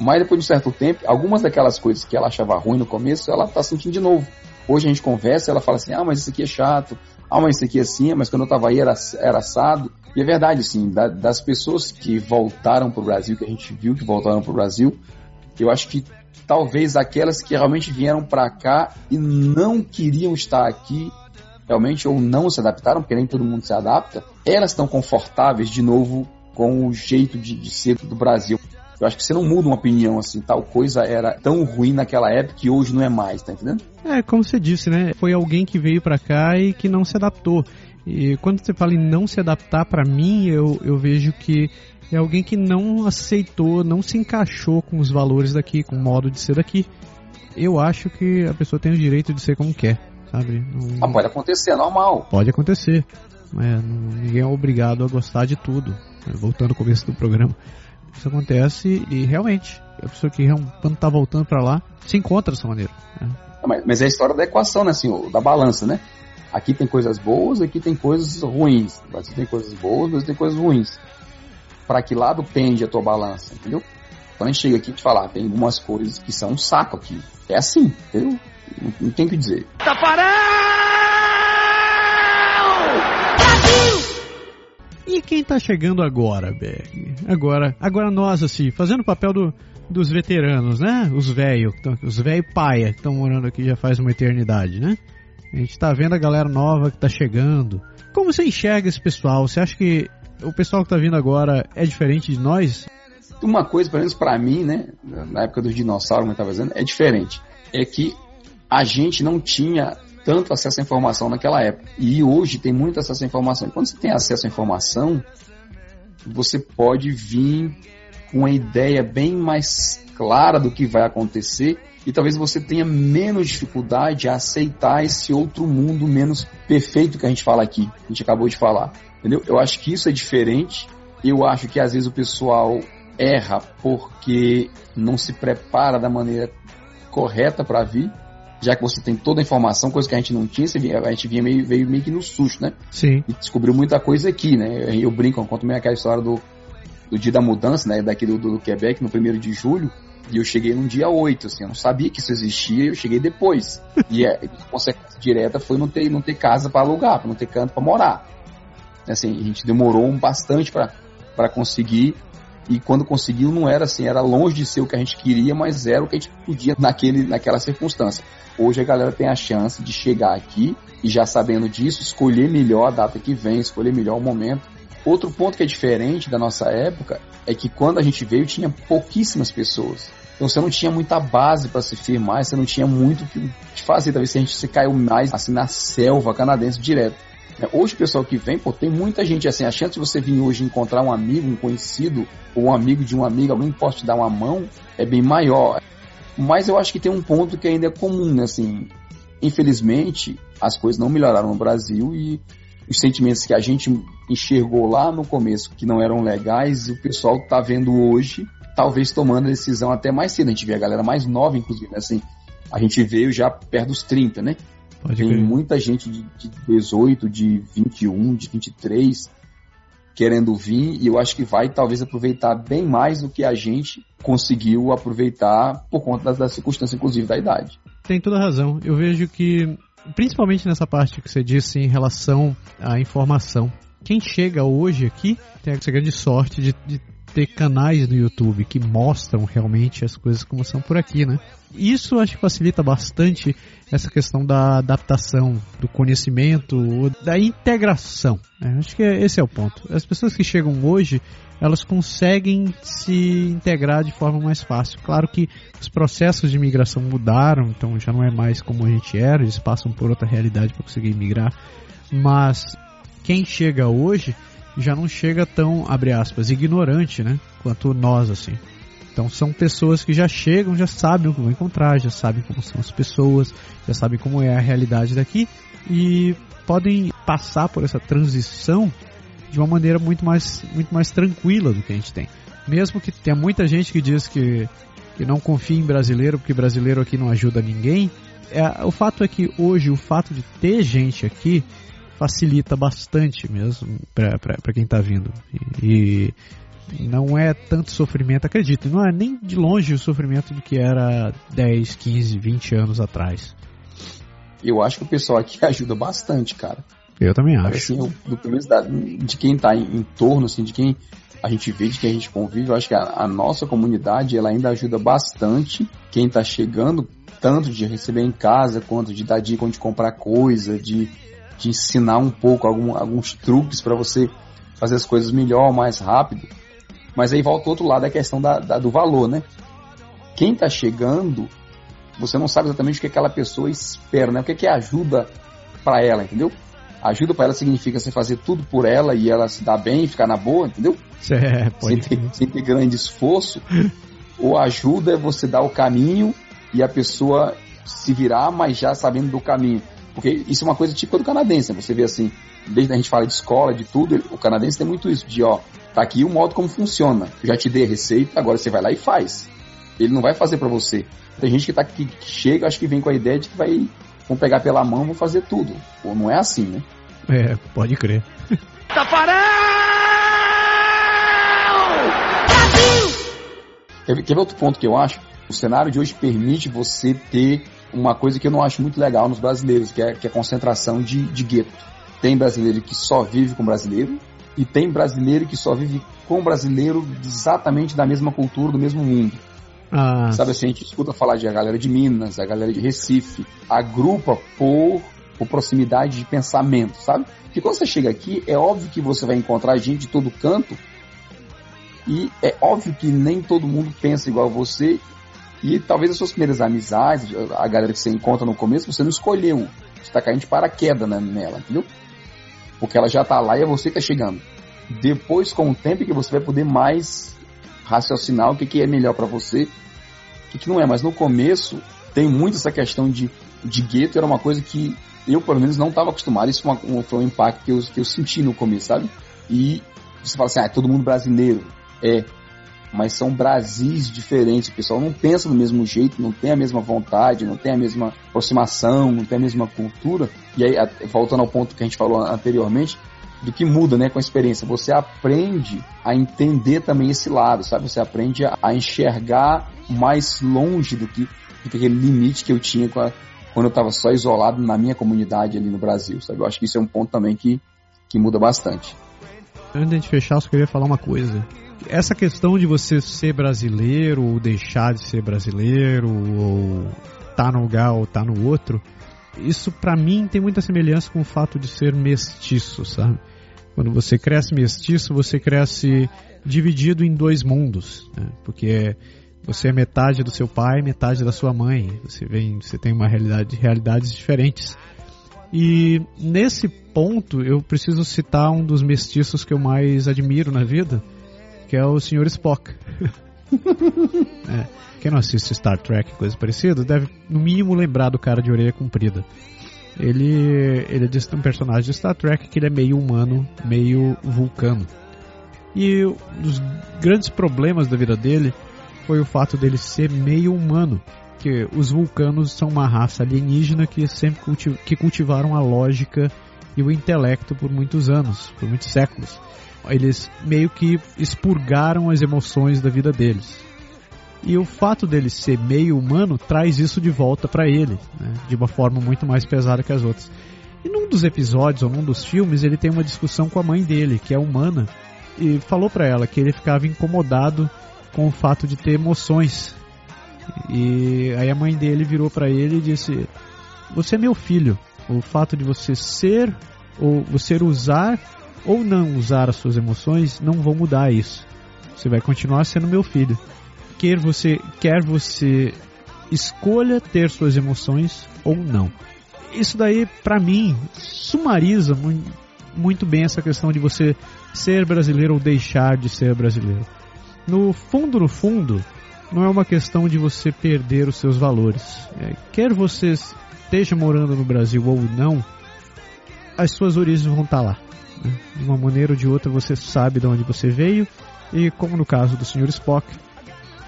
Mas depois de um certo tempo, algumas daquelas coisas que ela achava ruim no começo, ela tá sentindo de novo. Hoje a gente conversa, ela fala assim, ah, mas isso aqui é chato, ah, mas isso aqui é assim, mas quando eu tava aí era, era assado. E é verdade, assim, da, das pessoas que voltaram pro Brasil, que a gente viu que voltaram pro Brasil, eu acho que talvez aquelas que realmente vieram para cá e não queriam estar aqui, realmente, ou não se adaptaram, porque nem todo mundo se adapta, elas estão confortáveis de novo com o jeito de, de ser do Brasil. Eu acho que você não muda uma opinião, assim, tal coisa era tão ruim naquela época que hoje não é mais, tá entendendo? É, como você disse, né? Foi alguém que veio pra cá e que não se adaptou. E quando você fala em não se adaptar, pra mim, eu, eu vejo que é alguém que não aceitou, não se encaixou com os valores daqui, com o modo de ser daqui. Eu acho que a pessoa tem o direito de ser como quer, sabe? Não... Ah, pode acontecer, é normal. Pode acontecer. É, ninguém é obrigado a gostar de tudo. Voltando ao começo do programa. Isso acontece e realmente a pessoa que quando tá voltando para lá se encontra dessa maneira, né? mas, mas é a história da equação, né, assim, da balança, né? Aqui tem coisas boas, aqui tem coisas ruins. Aqui tem coisas boas, mas tem coisas ruins. Para que lado tende a tua balança, entendeu? Quando a gente chega aqui e te fala, ah, tem algumas coisas que são um saco aqui. É assim, entendeu? Não, não tem o que dizer. Taparão! E quem tá chegando agora, Beck? Agora, agora nós, assim, fazendo o papel do, dos veteranos, né? Os velhos, os velhos paia que estão morando aqui já faz uma eternidade, né? A gente tá vendo a galera nova que tá chegando. Como você enxerga esse pessoal? Você acha que o pessoal que tá vindo agora é diferente de nós? Uma coisa, pelo menos pra mim, né? Na época dos dinossauros, como eu tava dizendo, é diferente. É que a gente não tinha tanto acesso à informação naquela época. E hoje tem muito acesso à informação. E quando você tem acesso à informação, você pode vir com uma ideia bem mais clara do que vai acontecer e talvez você tenha menos dificuldade a aceitar esse outro mundo menos perfeito que a gente fala aqui, que a gente acabou de falar. Entendeu? Eu acho que isso é diferente. Eu acho que às vezes o pessoal erra porque não se prepara da maneira correta para vir. Já que você tem toda a informação, coisa que a gente não tinha, a gente vinha meio, veio meio que no susto, né? Sim. E descobriu muita coisa aqui, né? Eu brinco, eu conto meio aquela história do, do dia da mudança, né? Daqui do, do Quebec, no primeiro de julho, e eu cheguei num dia oito, assim, eu não sabia que isso existia, eu cheguei depois. E a consequência direta foi não ter, não ter casa para alugar, não ter canto para morar. Assim, a gente demorou bastante para conseguir, e quando conseguiu não era assim, era longe de ser o que a gente queria, mas era o que a gente podia naquele, naquela circunstância. Hoje a galera tem a chance de chegar aqui e já sabendo disso, escolher melhor a data que vem, escolher melhor o momento. Outro ponto que é diferente da nossa época é que quando a gente veio tinha pouquíssimas pessoas. Então você não tinha muita base para se firmar, você não tinha muito o que te fazer. Talvez a gente se caiu mais assim na selva canadense direto. Hoje o pessoal que vem, pô, tem muita gente assim, a chance de você vir hoje encontrar um amigo, um conhecido, ou um amigo de um amigo, alguém que possa te dar uma mão, é bem maior. Mas eu acho que tem um ponto que ainda é comum, né? Assim, infelizmente, as coisas não melhoraram no Brasil e os sentimentos que a gente enxergou lá no começo, que não eram legais, e o pessoal tá vendo hoje, talvez tomando a decisão até mais cedo. A gente vê a galera mais nova, inclusive, né? Assim, a gente veio já perto dos trinta, né? Pode Tem ver. Muita gente de, de dezoito, de vinte e um, de vinte e três querendo vir e eu acho que vai talvez aproveitar bem mais do que a gente conseguiu aproveitar por conta das, das circunstâncias, inclusive da idade. Tem toda razão. Eu vejo que, principalmente nessa parte que você disse em relação à informação, quem chega hoje aqui tem essa grande sorte de, de ter canais no YouTube que mostram realmente as coisas como são por aqui, né? Isso acho que facilita bastante essa questão da adaptação, do conhecimento, da integração, né? Acho que esse é o ponto. As pessoas que chegam hoje, elas conseguem se integrar de forma mais fácil. Claro que os processos de imigração mudaram, então já não é mais como a gente era, eles passam por outra realidade para conseguir migrar, mas quem chega hoje já não chega tão, abre aspas, ignorante, né, quanto nós, assim. Então são pessoas que já chegam, já sabem o que vão encontrar, já sabem como são as pessoas, já sabem como é a realidade daqui e podem passar por essa transição de uma maneira muito mais, muito mais tranquila do que a gente tem. Mesmo que tenha muita gente que diz que que não confia em brasileiro, porque brasileiro aqui não ajuda ninguém. É, o fato é que hoje o fato de ter gente aqui facilita bastante mesmo para quem está vindo. E, e não é tanto sofrimento, acredito, não é nem de longe o sofrimento do que era dez, quinze, vinte anos atrás. Eu acho que o pessoal aqui ajuda bastante, cara. Eu também acho. Assim, do, do, de quem está em, em torno, assim, de quem a gente vê, de quem a gente convive, eu acho que a, a nossa comunidade ela ainda ajuda bastante quem está chegando, tanto de receber em casa, quanto de dar dica, de comprar coisa, de, de ensinar um pouco algum, alguns truques para você fazer as coisas melhor, mais rápido. Mas aí volta o outro lado, é a questão da, da, do valor, né? Quem está chegando, você não sabe exatamente o que aquela pessoa espera, né? O que é que ajuda para ela, entendeu? Ajuda para ela significa você fazer tudo por ela e ela se dar bem, ficar na boa, entendeu? É, sem, ter, sem ter grande esforço. Ou ajuda é você dar o caminho e a pessoa se virar, mas já sabendo do caminho. Porque isso é uma coisa típica do canadense, né? Você vê assim, desde que a gente fala de escola, de tudo, o canadense tem muito isso, de ó, tá aqui o modo como funciona. Eu já te dei a receita, agora você vai lá e faz. Ele não vai fazer para você. Tem gente que, tá, que, que chega, acho que vem com a ideia de que vai... vão pegar pela mão, vão fazer tudo. Ou não é assim, né? É, pode crer. Taparão! Quer ver outro ponto que eu acho? O cenário de hoje permite você ter uma coisa que eu não acho muito legal nos brasileiros, que é, que é a concentração de, de gueto. Tem brasileiro que só vive com brasileiro, e tem brasileiro que só vive com brasileiro exatamente da mesma cultura, do mesmo mundo. Ah. Sabe assim, a gente escuta falar de a galera de Minas, a galera de Recife, agrupa por, por proximidade de pensamento, sabe? Porque quando você chega aqui, é óbvio que você vai encontrar gente de todo canto e é óbvio que nem todo mundo pensa igual a você e talvez as suas primeiras amizades, a galera que você encontra no começo, você não escolheu, você tá caindo de paraquedas nela, entendeu? Porque ela já tá lá e é você que tá chegando. Depois, com o tempo, que você vai poder mais raciocinar o que, que é melhor pra você, o que, que não é, mas no começo tem muito essa questão de, de gueto, era uma coisa que eu pelo menos não estava acostumado, isso foi, uma, foi um impacto que eu, que eu senti no começo, sabe? E você fala assim, ah, é todo mundo brasileiro, é, mas são Brasis diferentes, o pessoal não pensa do mesmo jeito, não tem a mesma vontade, não tem a mesma aproximação, não tem a mesma cultura, e aí, voltando ao ponto que a gente falou anteriormente, do que muda, né, com a experiência. Você aprende a entender também esse lado, sabe? Você aprende a, a enxergar mais longe do que, do que aquele limite que eu tinha com a, quando eu estava só isolado na minha comunidade ali no Brasil, sabe? Eu acho que isso é um ponto também que, que muda bastante. Antes de a gente fechar, eu só queria falar uma coisa. Essa questão de você ser brasileiro ou deixar de ser brasileiro ou tá num lugar ou tá no outro, isso pra mim tem muita semelhança com o fato de ser mestiço, sabe? Quando você cresce mestiço, você cresce dividido em dois mundos, né? Porque você é metade do seu pai, metade da sua mãe. Você vem, você tem uma realidade, realidades diferentes. E nesse ponto eu preciso citar um dos mestiços que eu mais admiro na vida, que é o senhor Spock. É, quem não assiste Star Trek, coisa parecida, deve no mínimo lembrar do cara de orelha comprida. Ele, ele é um personagem de Star Trek que ele é meio humano, meio vulcano. E um dos grandes problemas da vida dele foi o fato dele ser meio humano, que os vulcanos são uma raça alienígena que sempre cultiv- que cultivaram a lógica e o intelecto por muitos anos, por muitos séculos. Eles meio que expurgaram as emoções da vida deles. E o fato dele ser meio humano traz isso de volta pra ele, né? De uma forma muito mais pesada que as outras. E num dos episódios, ou num dos filmes, ele tem uma discussão com a mãe dele, que é humana, e falou pra ela que ele ficava incomodado com o fato de ter emoções. E aí a mãe dele virou pra ele e disse: você é meu filho, o fato de você ser, ou você usar ou não usar as suas emoções não vão mudar isso. Você vai continuar sendo meu filho. Quer você, quer você escolha ter suas emoções ou não. Isso daí, pra mim, sumariza muito bem essa questão de você ser brasileiro ou deixar de ser brasileiro. No fundo, no fundo, não é uma questão de você perder os seus valores. Quer você esteja morando no Brasil ou não, as suas origens vão estar lá. De uma maneira ou de outra, você sabe de onde você veio. E como no caso do senhor Spock,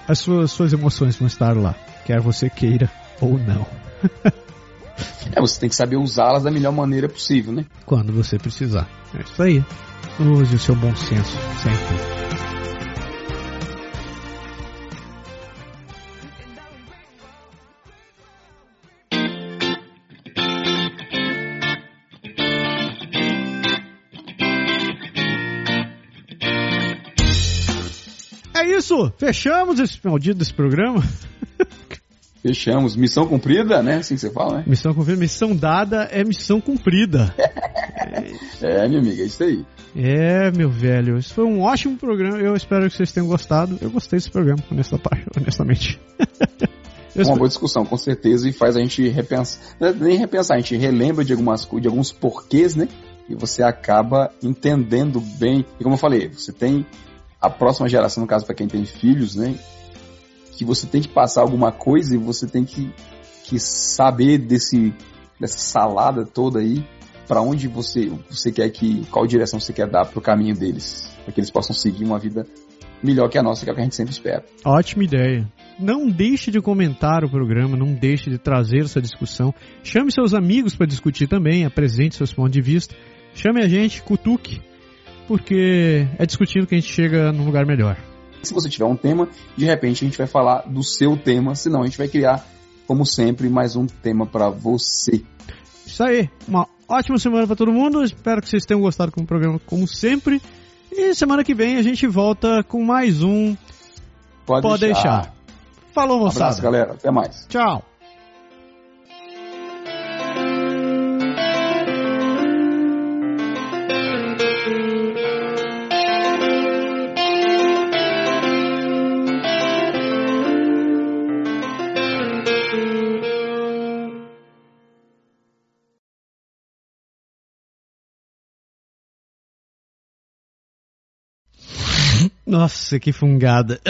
as suas, suas emoções vão estar lá, quer você queira ou não. É, você tem que saber usá-las da melhor maneira possível, né? Quando você precisar. É isso aí. Use o seu bom senso sempre. Isso, fechamos esse maldito desse programa. Fechamos, missão cumprida, né? Assim que você fala, né? Missão cumprida, missão dada é missão cumprida. É, minha amiga, é isso aí. É, meu velho, isso foi um ótimo programa. Eu espero que vocês tenham gostado. Eu gostei desse programa, honestamente. Uma espero... boa discussão, com certeza, e faz a gente repensar. Nem repensar, a gente relembra de, algumas, de alguns porquês, né? E você acaba entendendo bem. E como eu falei, você tem... a próxima geração, no caso, para quem tem filhos, né? Que você tem que passar alguma coisa e você tem que, que saber desse, dessa salada toda aí, para onde você, você quer que, qual direção você quer dar pro caminho deles, para que eles possam seguir uma vida melhor que a nossa, que é o que a gente sempre espera. Ótima ideia. Não deixe de comentar o programa, não deixe de trazer essa discussão. Chame seus amigos para discutir também, apresente seus pontos de vista. Chame a gente, cutuque. Porque é discutindo que a gente chega num lugar melhor. Se você tiver um tema, de repente a gente vai falar do seu tema, senão a gente vai criar, como sempre, mais um tema pra você. Isso aí, uma ótima semana pra todo mundo, espero que vocês tenham gostado com o programa, como sempre, e semana que vem a gente volta com mais um Pode, Pode deixar. deixar. Falou, moçada. Um abraço, galera, até mais. Tchau. Nossa, que fungada.